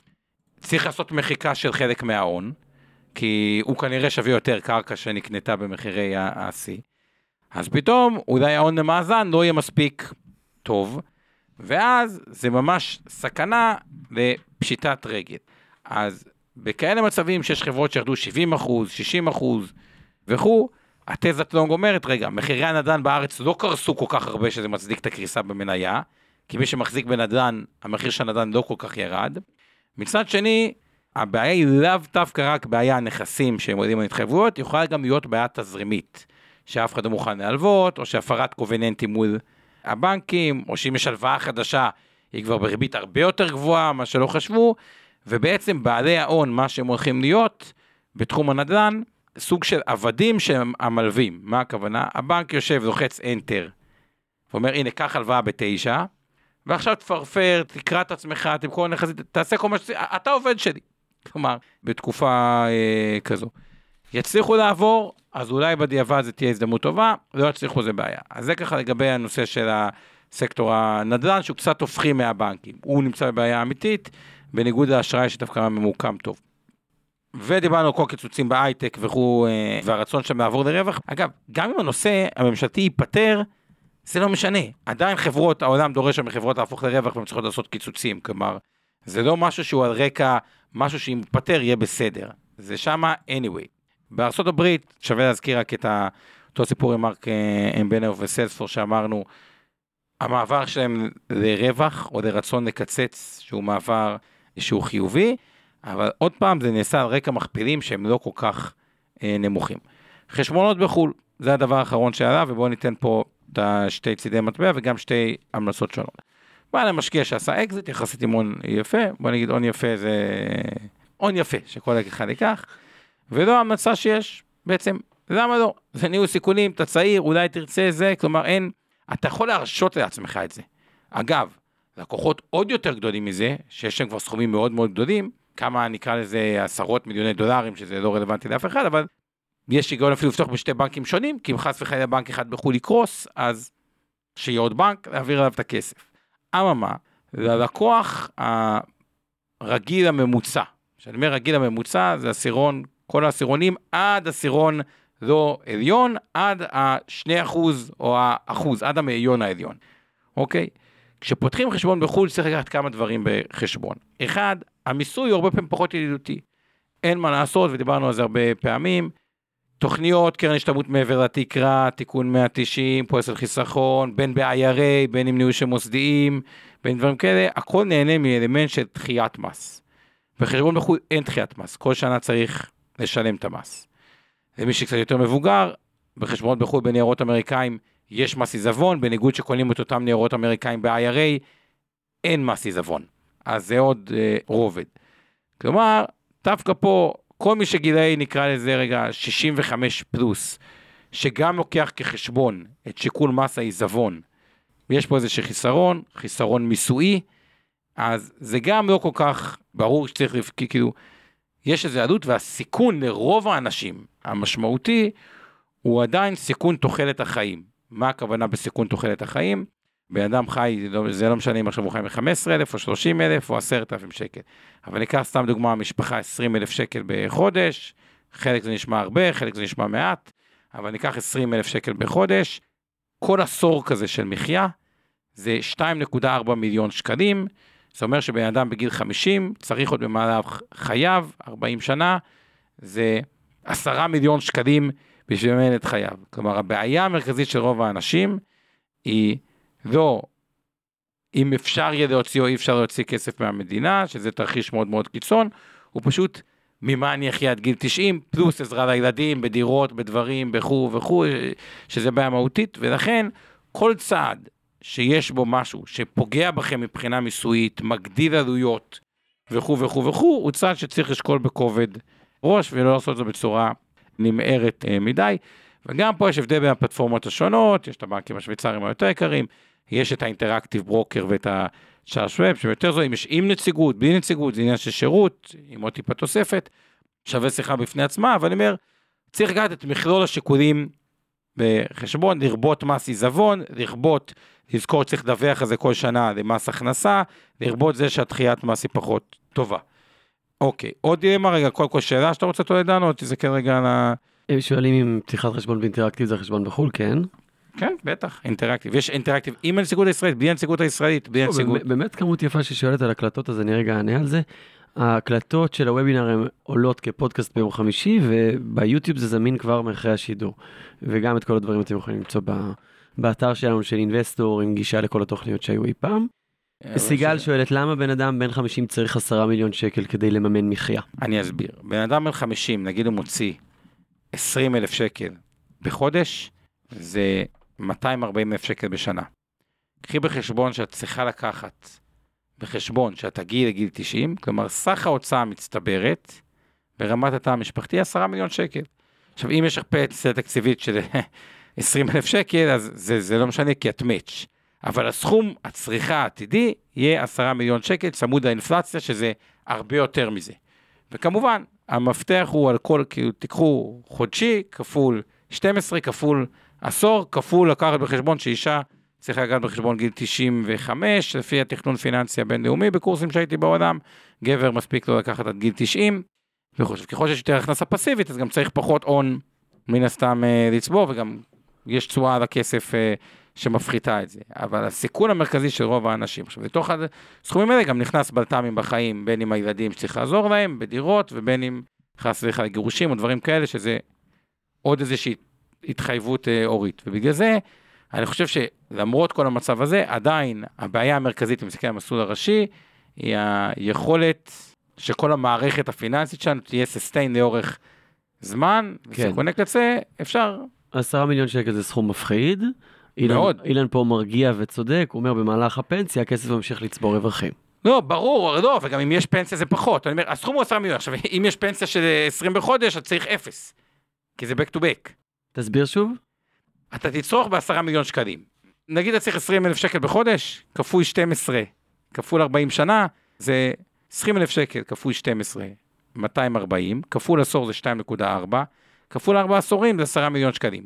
צריך לעשות מחיקה של חלק מההון, כי הוא כנראה שווה יותר קרקע שנקנתה במחירי ה-C. אז פתאום אולי ההון למאזן לא יהיה מספיק טוב, ואז זה ממש סכנה לפשיטת רגל. אז בכאלה מצבים שיש חברות שירדו שבעים אחוז, שישים אחוז וכו', התזת לונג אומרת, רגע, מחירי הנדל"ן בארץ לא קרסו כל כך הרבה שזה מצדיק את הקריסה במניה, כי מי שמחזיק בנדל"ן, המחיר של הנדל"ן לא כל כך ירד. מצד שני, הבעיה היא לאו דווקא רק בעיה הנכסים שהם עולים על התחייבויות, יכולה גם להיות בעיה תזרימית, שאף אחד לא מוכן להלוות, או שהפרת קובננטים מול הבנקים, או שאם יש הלוואה חדשה, היא כבר בריבית הרבה יותר גבוהה, מה שלא חשבו, ובעצם בעלי ההון, מה שהם הולכים להיות, בתחום הנדל"ן, סוג של עבדים שהם המלווים. מה הכוונה? הבנק יושב, לוחץ Enter, ואומר, הנה, קח הלוואה בתשע, ועכשיו תפרפר, תקרא את עצמך, תמכור נכסית, תעשה כל מה שצריך, אתה עובד שלי. כלומר, בתקופה אה, כזו. יצליחו לעבור, אז אולי בדיעבד זה תהיה הזדמנות טובה, לא יצליחו, זה בעיה. אז זה ככה לגבי הנושא של הסקטור הנדל"ן, שהוא קצת הופכים מהבנקים. הוא נמצא בבעיה אמיתית, בניגוד לאשראי שדווקא ממוקם טוב. ודיברנו על כל קיצוצים בהייטק וכו', אה, והרצון שם לעבור לרווח. אגב, גם אם הנושא הממשלתי ייפטר, זה לא משנה. עדיין חברות, העולם דורש מחברות להפוך לרווח, והן צריכות לעשות קיצוצים. כלומר, זה לא משהו שהוא על רקע, משהו שאם פטר יהיה בסדר. זה שמה, anyway. בארצות הברית, שווה להזכיר רק את אותו סיפור עם מרק אמבנר וסלספור, שאמרנו, המעבר שלהם לרווח, או לרצון לקצץ, שהוא מעבר שהוא חיובי, אבל עוד פעם זה נעשה על רקע מכפילים, שהם לא כל כך אה, נמוכים. חשבונות בחול, זה הדבר האחרון שעלה, ובואו ניתן פה את שתי צידי מטבע, וגם שתי המלצות שונות. בעל המשקיע שעשה אקזיט, יחסית עם הון יפה, בוא נגיד הון יפה זה הון יפה, שכל אחד ייקח, ולא המצא שיש, בעצם, למה לא? זה ניהול סיכונים, אתה צעיר, אולי תרצה זה, כלומר אין, אתה יכול להרשות לעצמך את זה. אגב, לקוחות עוד יותר גדולים מזה, שיש להם כבר סכומים מאוד מאוד גדולים, כמה נקרא לזה עשרות מיליוני דולרים, שזה לא רלוונטי לאף אחד, אבל יש שיגעון אפילו לפתוח בשתי בנקים שונים, כי אם חס וחלילה בנק אחד בחו"ל יקרוס, אז שיהיה עוד בנק, להעביר עליו את הכסף. אממה, ללקוח הרגיל הממוצע, כשאני אומר רגיל הממוצע, זה עשירון, כל העשירונים, עד עשירון לא עליון, עד השני אחוז או האחוז, עד המאיון העליון. אוקיי? כשפותחים חשבון בחו"ל, צריך לקחת כמה דברים בחשבון. אחד, המיסוי הרבה פעמים פחות ידידותי. אין מה לעשות, ודיברנו על זה הרבה פעמים, תוכניות, קרן השתלמות מעבר לתקרה, תיקון מאה תשעים, פוליסת חיסכון, בין ב-איי אר איי, בין עם ניהוש מוסדיים, בין דברים כאלה, הכל נהנה מאלמנט של דחיית מס. בחשבון בחו"ל אין דחיית מס, כל שנה צריך לשלם את המס. למי שקצת יותר מבוגר, בחשבונות בחו"ל בניירות אמריקאים יש מס עיזבון, בניגוד שקונים את אותם ניירות אמריקאים ב-איי אר איי, אין מס עיזבון. אז זה עוד אה, רובד. כלומר, דווקא פה, כל מי שגילאי נקרא לזה רגע שישים וחמש פלוס, שגם לוקח כחשבון את שיקול מס העיזבון, יש פה איזה שחיסרון, חיסרון מיסוי, אז זה גם לא כל כך ברור שצריך, כאילו, יש איזה עלות, והסיכון לרוב האנשים המשמעותי, הוא עדיין סיכון תוחלת החיים. מה הכוונה בסיכון תוחלת החיים? בן אדם חי, זה לא משנה אם עכשיו הוא חי מ-חמישה עשר אלף או שלושים אלף או עשרת אלפים שקל. אבל ניקח סתם דוגמה, משפחה עשרים אלף שקל בחודש, חלק זה נשמע הרבה, חלק זה נשמע מעט, אבל ניקח עשרים אלף שקל בחודש, כל עשור כזה של מחיה, זה שתיים נקודה ארבע מיליון שקלים, זה אומר שבן אדם בגיל חמישים, צריך עוד במהלך חייו, ארבעים שנה, זה עשרה מיליון שקלים בשביל לממן את חייו. כלומר, הבעיה המרכזית של רוב האנשים, היא לא, אם אפשר יהיה להוציא או אי אפשר להוציא כסף מהמדינה, שזה תרחיש מאוד מאוד קיצון, הוא פשוט, ממה אני אחיה עד גיל תשעים, פלוס עזרה לילדים, בדירות, בדברים, בחור וחור, שזה בעיה מהותית, ולכן כל צעד שיש בו משהו שפוגע בכם מבחינה מיסויית, מגדיל עלויות וכו' וכו' וכו', הוא צעד שצריך לשקול בכובד ראש, ולא לעשות את זה בצורה נמערת מדי, וגם פה יש הבדל בין הפלטפורמות השונות, יש את הבנקים השוויצרים היותר יקרים, יש את האינטראקטיב ברוקר ואת הצ'ארשווב, שביותר זו, אם יש עם נציגות, בלי נציגות, זה עניין של שירות, עם עוד טיפה תוספת, שווה שיחה בפני עצמה, אבל אני אומר, צריך לגעת את מכלול השיקולים בחשבון, לרבות מס עיזבון, לרבות, לזכור, צריך לדווח על זה כל שנה למס הכנסה, לרבות זה שהדחיית מס היא פחות טובה. אוקיי, עוד דילמה רגע, כל כל שאלה שאתה רוצה תולד לנו, תזכר רגע על ה... הם שואלים אם פתיחת חשבון באינטראקטיב זה חשבון בחול, כן? כן, בטח, אינטראקטיב. יש אינטראקטיב עם הנציגות הישראלית, בלי הנציגות הישראלית, בלי הנציגות. באמת כמות יפה ששואלת על הקלטות, אז אני רגע אענה על זה. ההקלטות של הוובינר הן עולות כפודקאסט ביום חמישי, וביוטיוב זה זמין כבר מאחרי השידור. וגם את כל הדברים אתם יכולים למצוא באתר שלנו של אינבסטור, עם גישה לכל התוכניות שהיו אי פעם. סיגל שואלת, למה בן אדם בן חמישים צריך עשרה מיליון שקל כדי לממן מחיה? אני אסביר. בן אדם בן חמישים, נגיד הוא מוציא עשרים אלף שקל בחודש, זה מאתיים וארבעים אלף שקל בשנה. קחי בחשבון שאת צריכה לקחת, בחשבון שאת תגיעי לגיל תשעים, כלומר סך ההוצאה המצטברת, ברמת התא המשפחתי, עשרה מיליון שקל. עכשיו, אם יש לך פנסיה תקציבית של עשרים אלף שקל, אז זה, זה לא משנה, כי את מאץ'. אבל הסכום הצריכה העתידי, יהיה עשרה מיליון שקל, צמוד לאינפלציה, שזה הרבה יותר מזה. וכמובן, המפתח הוא על כל, כאילו, תיקחו חודשי, כפול שתים עשרה, כפול עשור, כפול לקחת בחשבון שאישה צריך לקחת בחשבון גיל תשעים וחמש, לפי התכנון פיננסי הבינלאומי, בקורסים שהייתי בעולם, גבר מספיק לא לקחת עד גיל תשעים, וחושב, ככל שיש יותר הכנסה פסיבית, אז גם צריך פחות און מן הסתם אה, לצבור, וגם יש תשואה על הכסף אה, שמפחיתה את זה. אבל הסיכון המרכזי של רוב האנשים, עכשיו, לתוך הסכומים האלה גם נכנס בלת"מים בחיים, בין עם הילדים שצריך לעזור להם, בדירות, ובין עם חס וחלילה גירושים, או דברים כאלה, שזה עוד איזושהי התחייבות הורית. ובגלל זה, אני חושב שלמרות כל המצב הזה, עדיין הבעיה המרכזית, אם מסתכל על המסלול הראשי, היא היכולת שכל המערכת הפיננסית שלנו תהיה ססטיין לאורך זמן, וסיכוני קצה, אפשר. עשרה מיליון שקל זה סכום מפחיד, אילן פה מרגיע וצודק, הוא אומר במהלך הפנסיה, הכסף ממשיך לצבור רווחים. לא, ברור, לא, וגם אם יש פנסיה זה פחות, אני אומר, הסכום הוא עשרה מיליון, עכשיו אם יש פנסיה של עשרים בחודש, אז צריך אפס, כי זה back to back. תסביר שוב? אתה תצרוך בעשרה מיליון שקלים, נגיד אתה צריך עשרים אלף שקל בחודש, כפוי שתים עשרה, כפול ארבעים שנה, זה עשרים אלף שקל כפול שתים עשרה, מאתיים ארבעים, כפול עשור זה שתיים נקודה ארבע, כפול ארבע עשורים זה עשרה מיליון שקלים.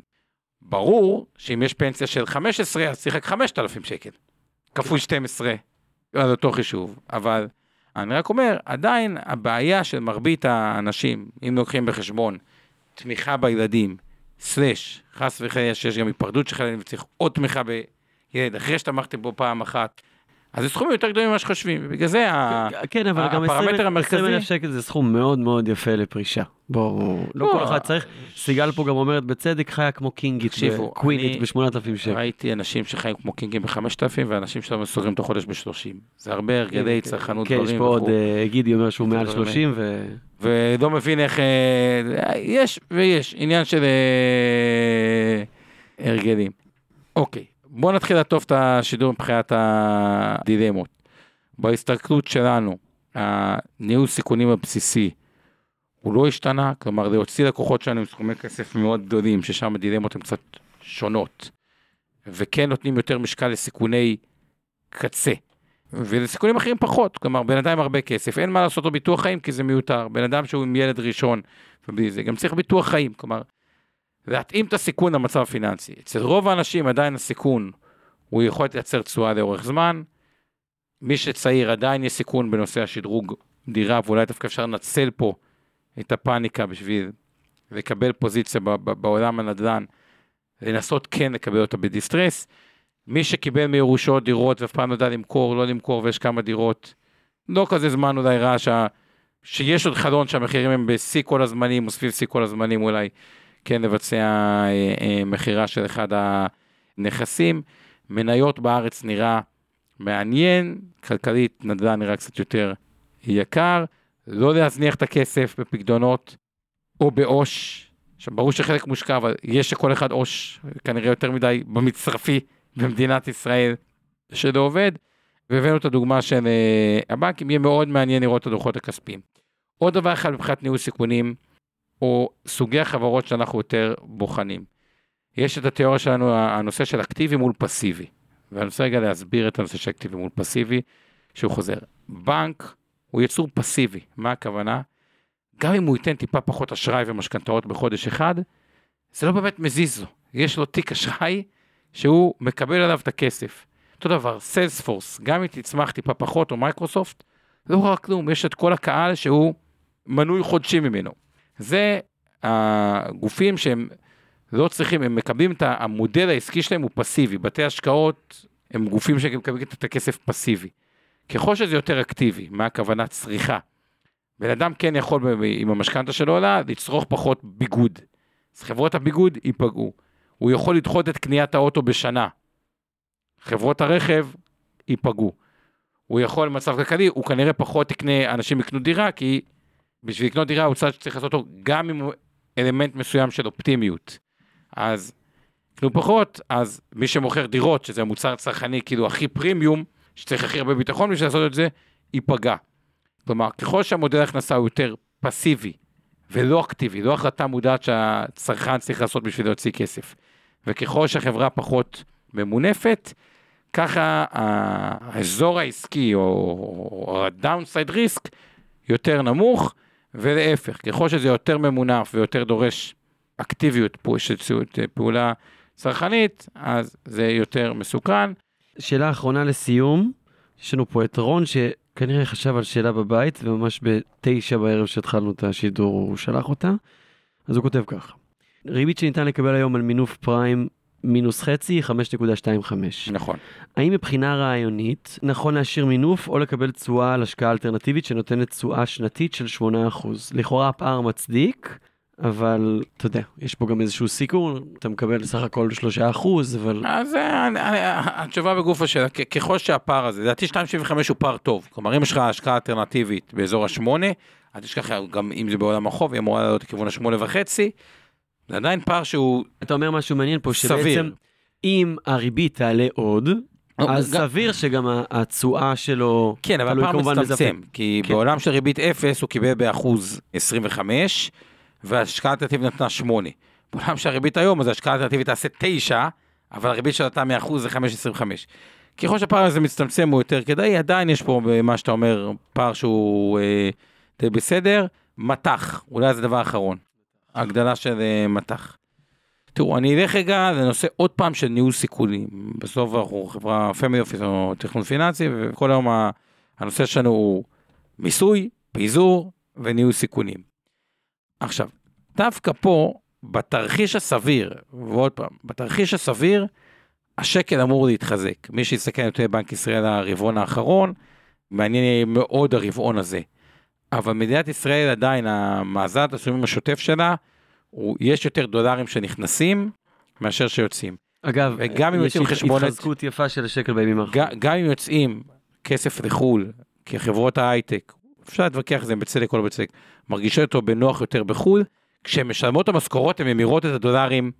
ברור שאם יש פנסיה של חמש עשרה, אז צריך רק חמשת אלפים שקל. כפול שתים עשרה, זה אותו חישוב. אבל אני רק אומר, עדיין הבעיה של מרבית האנשים, אם לוקחים בחשבון, תמיכה בילדים, סלש, חס וחלילה שיש גם היפרדות של חללים, וצריך עוד תמיכה בילד, אחרי שתמכתם בו פעם אחת, אז זה סכום יותר גדול ממה שחושבים, ובגלל זה כן, אבל גם עשרים אלף שקל זה סכום מאוד מאוד יפה לפרישה. בואו, לא כל אחד צריך, סיגל פה גם אומרת בצדק, חיה כמו קינגית, קווינית ב-שמונת אלפים שקל. ראיתי אנשים שחיים כמו קינגים ב-חמשת אלפים, ואנשים שלא מסוגרים תוך חודש ב-שלושים. זה הרבה הרגלי צרכנות דברים. כן, יש פה עוד גידי אומר שהוא מעל שלושים, ולא מבין איך, יש ויש, עניין של הרגלים. אוקיי. בואו נתחיל לטוב את השידור מבחינת הדילמות. בהסתכלות שלנו, הניהול סיכונים הבסיסי, הוא לא השתנה, כלומר, להוציא לקוחות שלנו עם סכומי כסף מאוד גדולים, ששם הדילמות הן קצת שונות, וכן נותנים יותר משקל לסיכוני קצה, ולסיכונים אחרים פחות, כלומר, בן אדם הרבה כסף, אין מה לעשות לו ביטוח חיים, כי זה מיותר, בן אדם שהוא עם ילד ראשון, ובלי זה, גם צריך ביטוח חיים, כלומר, להתאים את הסיכון למצב הפיננסי. אצל רוב האנשים עדיין הסיכון הוא יכול לייצר תשואה לאורך זמן. מי שצעיר עדיין יש סיכון בנושא השדרוג דירה, ואולי דווקא אפשר לנצל פה את הפאניקה בשביל לקבל פוזיציה בעולם הנדל"ן, לנסות כן לקבל אותה בדיסטרס. מי שקיבל מירושות דירות ואף פעם לא יודע למכור, לא למכור, ויש כמה דירות, לא כזה זמן אולי ראה שה... שיש עוד חלון שהמחירים הם בסי כל הזמנים, או סביב סי כל הזמנים אולי, כן, לבצע מחירה של אחד הנכסים. מניות בארץ נראה מעניין, כלכלית נדל"ן נראה קצת יותר יקר, לא להזניח את הכסף בפקדונות או באוש, שברור שחלק מושקע, אבל יש שכל אחד אוש, כנראה יותר מדי במצרפי במדינת ישראל שלא עובד, והבאנו את הדוגמה של הבנקים, יהיה מאוד מעניין לראות את הדוחות הכספיים. עוד דבר אחד מבחינת ניהול סיכונים, או סוגי החברות שאנחנו יותר בוחנים. יש את התיאוריה שלנו, הנושא של אקטיבי מול פסיבי, ואני רוצה רגע להסביר את הנושא של אקטיבי מול פסיבי, שהוא חוזר. בנק הוא יצור פסיבי, מה הכוונה? גם אם הוא ייתן טיפה פחות אשראי ומשכנתאות בחודש אחד, זה לא באמת מזיז לו, יש לו תיק אשראי, שהוא מקבל עליו את הכסף. אותו דבר, סיילספורס, גם אם תצמח טיפה פחות, או מייקרוסופט, לא רק כלום, יש את כל הקהל שהוא מנוי חודשי ממנו. זה הגופים שהם לא צריכים, הם מקבלים את המודל העסקי שלהם הוא פסיבי, בתי השקעות הם גופים שמקבלים את הכסף פסיבי, ככל שזה יותר אקטיבי, מה הכוונה צריכה, בן אדם כן יכול עם המשכנתא שלו עולה, לצרוך פחות ביגוד, אז חברות הביגוד ייפגעו, הוא יכול לדחות את קניית האוטו בשנה, חברות הרכב ייפגעו, הוא יכול במצב כלכלי, הוא כנראה פחות יקנה, אנשים יקנו דירה כי בשביל לקנות דירה, הוא צד שצריך לעשות אותו גם עם אלמנט מסוים של אופטימיות. אז, כאילו פחות, אז מי שמוכר דירות, שזה מוצר צרכני, כאילו הכי פרימיום, שצריך הכי הרבה ביטחון, בשביל לעשות את זה, ייפגע. כלומר, ככל שהמודל ההכנסה הוא יותר פסיבי, ולא אקטיבי, לא החלטה מודעת שהצרכן צריך לעשות בשביל להוציא כסף. וככל שהחברה פחות ממונפת, ככה האזור העסקי, או ה-downside risk, יותר נמוך, ולהפך, ככל שזה יותר ממונף ויותר דורש אקטיביות פעולה צרכנית, אז זה יותר מסוכן. שאלה האחרונה לסיום, יש לנו פה את רון שכנראה חשב על שאלה בבית, וממש בתשע בערב שהתחלנו את השידור הוא שלח אותה, אז הוא כותב ככה, ריבית שניתן לקבל היום על מינוף פריים מינוס חצי, חמש נקודה עשרים וחמש. נכון. האם מבחינה רעיונית, נכון להשאיר מינוף או לקבל תשואה על השקעה אלטרנטיבית שנותנת תשואה שנתית של שמונה אחוז? לכאורה הפער מצדיק, אבל אתה יודע, יש פה גם איזשהו סיכון, אתה מקבל סך הכל שלושה אחוז, אבל... אז התשובה בגוף השאלה, ככל שהפער הזה, לדעתי שתיים נקודה שבעים וחמש הוא פער טוב, כלומר אם יש לך השקעה אלטרנטיבית באזור ה-שמונה, אתה תשכח גם אם זה בעולם החוב, היא אמורה לעלות לכיוון ה-שמונה נקודה חמש, זה עדיין פער שהוא סביר. אתה אומר משהו מעניין פה, שבעצם אם הריבית תעלה עוד, אז סביר שגם התשואה שלו... כן, אבל הפער מצטמצם, כי בעולם של ריבית אפס הוא קיבל באחוז עשרים וחמש, וההשקעה האלטרנטיבית נתנה שמונה. בעולם של הריבית היום, אז ההשקעה האלטרנטיבית תעשה תשע, אבל הריבית של אותה מאה אחוז זה חמש נקודה עשרים וחמש. ככל שהפער הזה מצטמצם הוא יותר כדאי, עדיין יש פה במה שאתה אומר פער שהוא אה, די בסדר, מתח, אולי זה דבר האחרון, הגדלה של אה, מתח. תראו, אני אלך רגע לנושא עוד פעם של ניהול סיכונים, בסוף אנחנו חברה פמי אופיס או תכנון פיננסי, וכל היום הנושא שלנו הוא מיסוי, פיזור וניהול סיכונים. עכשיו, דווקא פה, בתרחיש הסביר, ועוד פעם, בתרחיש הסביר, השקל אמור להתחזק. מי שיסתכל יותר בנק ישראל הרבעון האחרון, מעניין מאוד הרבעון הזה. אבל מדינת ישראל עדיין, המאזן התשלומים השוטף שלה, הוא, יש יותר דולרים שנכנסים, מאשר שיוצאים. אגב, וגם אם יוצאים חשבונות, התחזקות יפה של השקל בימים האחרונים. גם אם יוצאים כסף לחול, כחברות ההייטק, אפשר להתווכח זה בצדק או לא בצדק, מרגישה אותו בנוח יותר בחול, כשהם משלמות המשכורות, הם ממירות את הדולרים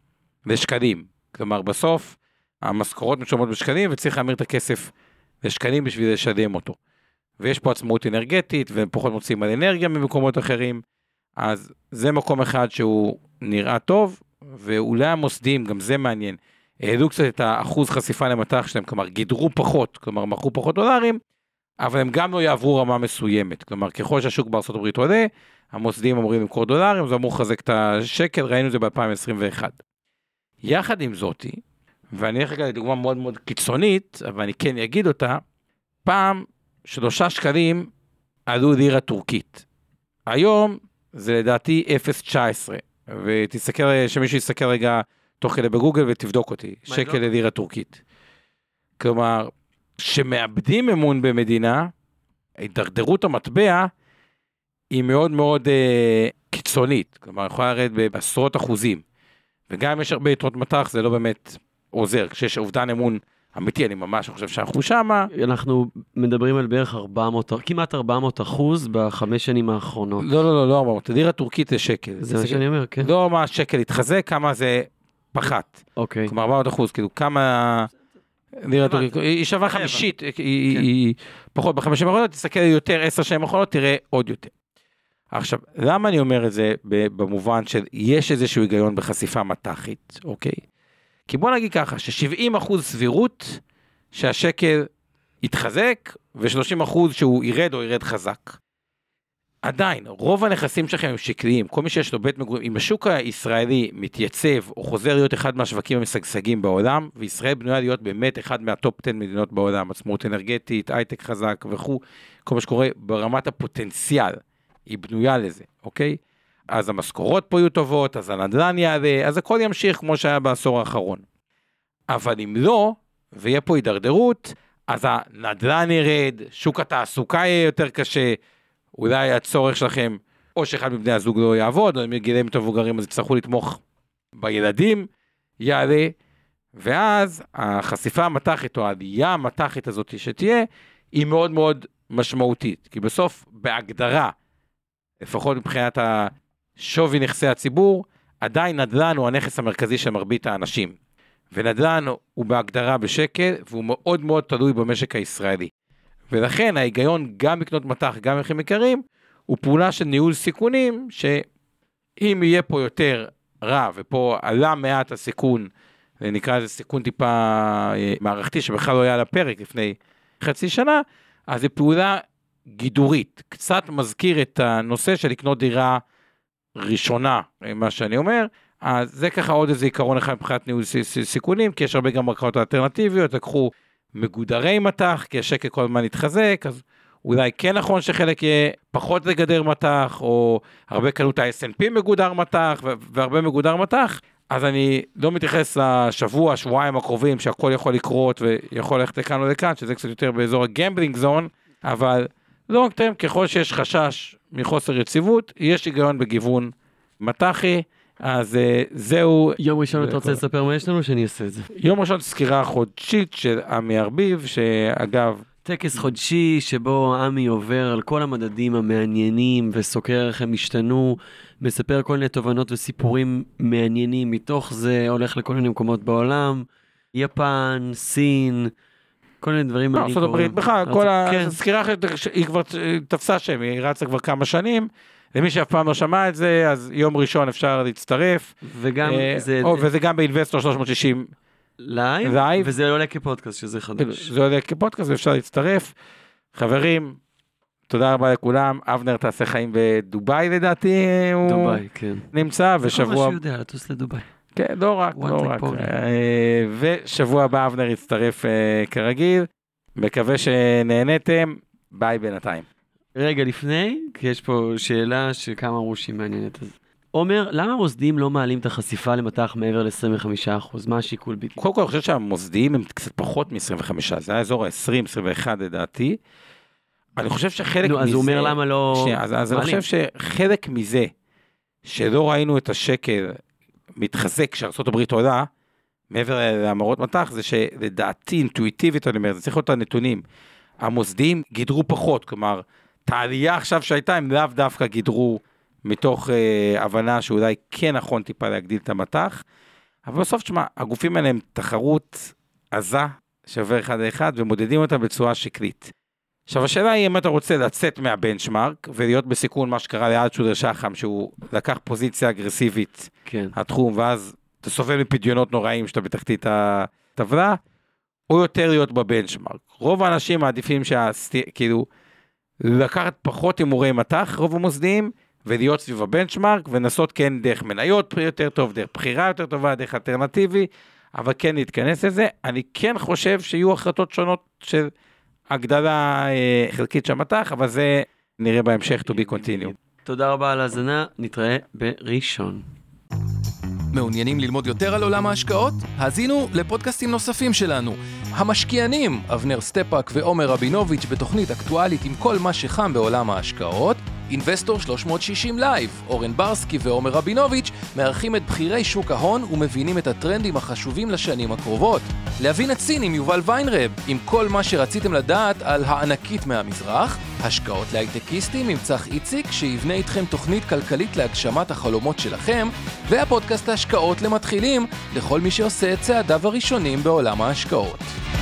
לשקלים. כלומר, בסוף, המשכורות משלמות בשקלים, וצריך להמיר את הכסף לשקלים בשביל לשלם אותו. ויש פה עצמאות אנרגטית, ופחות מוצאים על אנרגיה ממקומות אחרים, אז זה מקום אחד שהוא נראה טוב, ואולי המוסדים, גם זה מעניין, העלו קצת את האחוז חשיפה למטח שלהם, כלומר, גידרו פחות, כלומר, מכרו פחות דולרים, אבל הם גם לא יעברו רמה מסוימת. כלומר, ככל שהשוק בארצות הברית עולה, המוסדים אמורים למכור דולרים, זה אמור חזק את השקל, ראינו את זה ב-אלפיים עשרים ואחת. יחד עם זאת, ואני אראה לדוגמה מאוד מאוד קיצונית, אבל אני כן אגיד אותה, פעם שלושה שקלים עלו לירה טורקית. היום זה לדעתי אפס נקודה תשע עשרה, ותסתכל, שמישהו יסתכל רגע תוך כדי בגוגל ותבדוק אותי, שקל ללירה טורקית. כלומר, שמאבדים אמון במדינה, הדרדרות המטבע היא מאוד מאוד אה, קיצונית, כלומר יכולה לרדת בעשרות אחוזים, וגם אם יש הרבה יתרות מתח, זה לא באמת עוזר, כשיש אובדן אמון אמיתי, אני ממש חושב שאנחנו שמה. אנחנו מדברים על בערך ארבע מאות, כמעט ארבע מאות אחוז בחמש שנים האחרונות. לא, לא, לא, לא ארבע מאות, הלירה הטורקית זה שקל. זה, זה מה שאני אומר, כן. לא מה השקל התחזק, כמה זה פחת. אוקיי. כלומר ארבע מאות אחוז, כאילו כמה... היא שווה חמישית, היא פחות בחמישים האחרונות, תסתכל יותר עשר שנים האחרונות, תראה עוד יותר. עכשיו, למה אני אומר את זה במובן של יש איזשהו היגיון בחשיפה מתחית, אוקיי? כי בוא נגיד ככה, ש-שבעים אחוז סבירות שהשקל יתחזק, ו-שלושים אחוז שהוא ירד או ירד חזק. עדיין, רוב הנכסים שלכם הם שקליים, כל מי שיש לו בית מגורים, אם השוק הישראלי מתייצב או חוזר להיות אחד מהשווקים המשגשגים בעולם, וישראל בנויה להיות באמת אחד מהטופ עשר מדינות בעולם, עצמאות אנרגטית, הייטק חזק וכו', כל מה שקורה ברמת הפוטנציאל, היא בנויה לזה, אוקיי? אז המשכורות פה יהיו טובות, אז הנדל"ן יעלה, אז הכל ימשיך כמו שהיה בעשור האחרון. אבל אם לא, ויהיה פה הידרדרות, אז הנדל"ן ירד, שוק התעסוקה יהיה יותר קשה, אולי הצורך שלכם, או שאחד מבני הזוג לא יעבוד, או אם יגידים את המבוגרים, אז יצטרכו לתמוך בילדים, יעלה, ואז החשיפה המתחית, או העלייה המתחית הזאת שתהיה, היא מאוד מאוד משמעותית, כי בסוף, בהגדרה, לפחות מבחינת השווי נכסי הציבור, עדיין נדל"ן הוא הנכס המרכזי של מרבית האנשים, ונדל"ן הוא בהגדרה בשקל, והוא מאוד מאוד תלוי במשק הישראלי. ולכן ההיגיון גם לקנות מתח, גם מחירים יקרים, הוא פעולה של ניהול סיכונים, שאם יהיה פה יותר רע, ופה עלה מעט הסיכון, נקרא לזה סיכון טיפה מערכתי, שבכלל לא היה על הפרק לפני חצי שנה, אז זו פעולה גידורית, קצת מזכיר את הנושא של לקנות דירה ראשונה, מה שאני אומר, אז זה ככה עוד איזה עיקרון אחד מבחינת ניהול סיכונים, כי יש הרבה גם מרקעות אלטרנטיביות, לקחו מגודרי מתח, כי השקל כל הזמן יתחזק, אז אולי כן נכון שחלק יהיה פחות לגדר מתח, או הרבה קלות ה-אס אנד פי מגודר מתח, והרבה מגודר מתח, אז אני לא מתייחס לשבוע, שבועיים הקרובים, שהכל יכול לקרות, ויכול ללכת לכאן או לכאן, שזה קצת יותר באזור הגמבלינג זון, אבל לא נקטם, ככל שיש חשש מחוסר יציבות, יש היגיון בגיוון מתחי, אז זהו. יום ראשון אתה רוצה לספר מה יש לנו, שאני אעשה את זה. יום ראשון סקירה חודשית של עמי ארביב, שאגב... טקס חודשי שבו עמי עובר על כל המדדים המעניינים, וסוקר איך הם השתנו, מספר כל מיני תובנות וסיפורים מעניינים, מתוך זה הולך לכל מיני מקומות בעולם, יפן, סין... כל מיני דברים... לא, ארצות הברית, בכלל, כל הסקירה היא כבר תפסה שם, היא רצה כבר כמה שנים, למי שאף פעם לא שמע את זה, אז יום ראשון אפשר להצטרף, וזה גם באינבסטור שלוש מאות שישים לייב, לייב, וזה לא עולה כפודקאסט, שזה חדש. זה עולה כפודקאסט, אפשר להצטרף. חברים, תודה רבה לכולם. אבנר תעשה חיים בדוביי, לדעתי. דוביי, כן. נמצא, ושבוע... כל מה שיודע, לטוס לדוביי. כן, לא רק, לא רק. ושבוע הבא אבנר יצטרף כרגיל. מקווה שנהנתם. ביי בינתיים. רגע לפני, כי יש פה שאלה של כמה ראשים מעניינת. עומר, למה המוסדים לא מעלים את החשיפה למטח מעבר ל-עשרים וחמישה אחוז? מה השיקול בידי? קודם כל, אני חושב שהמוסדים הם קצת פחות מ-עשרים וחמישה, זה האזור ה-עשרים עשרים ואחת לדעתי. אני חושב שחלק מזה... אז הוא אומר למה לא... אז אני חושב שחלק מזה, שלא ראינו את השקל מתחזק כשארצות הברית עולה, מעבר להמרות מטח, זה שלדעתי אינטואיטיבית, אני אומר, זה צריך להיות הנתונים. המוסדים גידרו פחות, כלומר, תעלייה עכשיו שהייתה, הם לאו דווקא גידרו מתוך אה, הבנה שאולי כן נכון טיפה להגדיל את המטח, אבל בסוף, שמה, הגופים האלה הם תחרות עזה, שווה אחד לאחד, ומודדים אותה בצורה שקלית. עכשיו, השאלה היא אם אתה רוצה לצאת מהבנצ'מרק, ולהיות בסיכון מה שקרה ליד שודר שחם, שהוא לקח פוזיציה אגרסיבית, כן. התחום, ואז אתה סובל מפדיונות נוראים, שאתה בתחתית הטבלה, או יותר להיות בבנצ'מרק. רוב האנשים מעדיפים שהסטיר, כאילו, לקחת פחות אימורי מטח, רוב המוסדים, ולהיות סביב הבנצ'מרק, ונסות כן דרך מניות יותר טוב, דרך בחירה יותר טובה, דרך אלטרנטיבי, אבל כן להתכנס לזה. אני כן חושב שיהיו החלטות שונות של הגדלה אה, חלקית של המטח, אבל זה נראה בהמשך to be continued. תודה רבה על ההזנה, נתראה בראשון. מעוניינים ללמוד יותר על עולם ההשקעות? האזינו לפודקאסטים נוספים שלנו. המשקיענים, אבנר סטפאק ועומר רבינוביץ' בתוכנית אקטואלית עם כל מה שחם בעולם ההשקעות. אינבסטור שלוש מאות שישים לייב, אורן ברסקי ועומר רבינוביץ' מארחים את בחירי שוק ההון ומבינים את הטרנדים החשובים לשנים הקרובות. להבין את סין עם יובל ויינרב, עם כל מה שרציתם לדעת על הענקית מהמזרח. השקעות להייטקיסטים עם צח איציק שיבנה איתכם תוכנית כלכלית להגשמת החלומות שלכם, והפודקאסט ההשקעות למתחילים לכל מי שעושה את צעדיו הראשונים בעולם ההשקעות.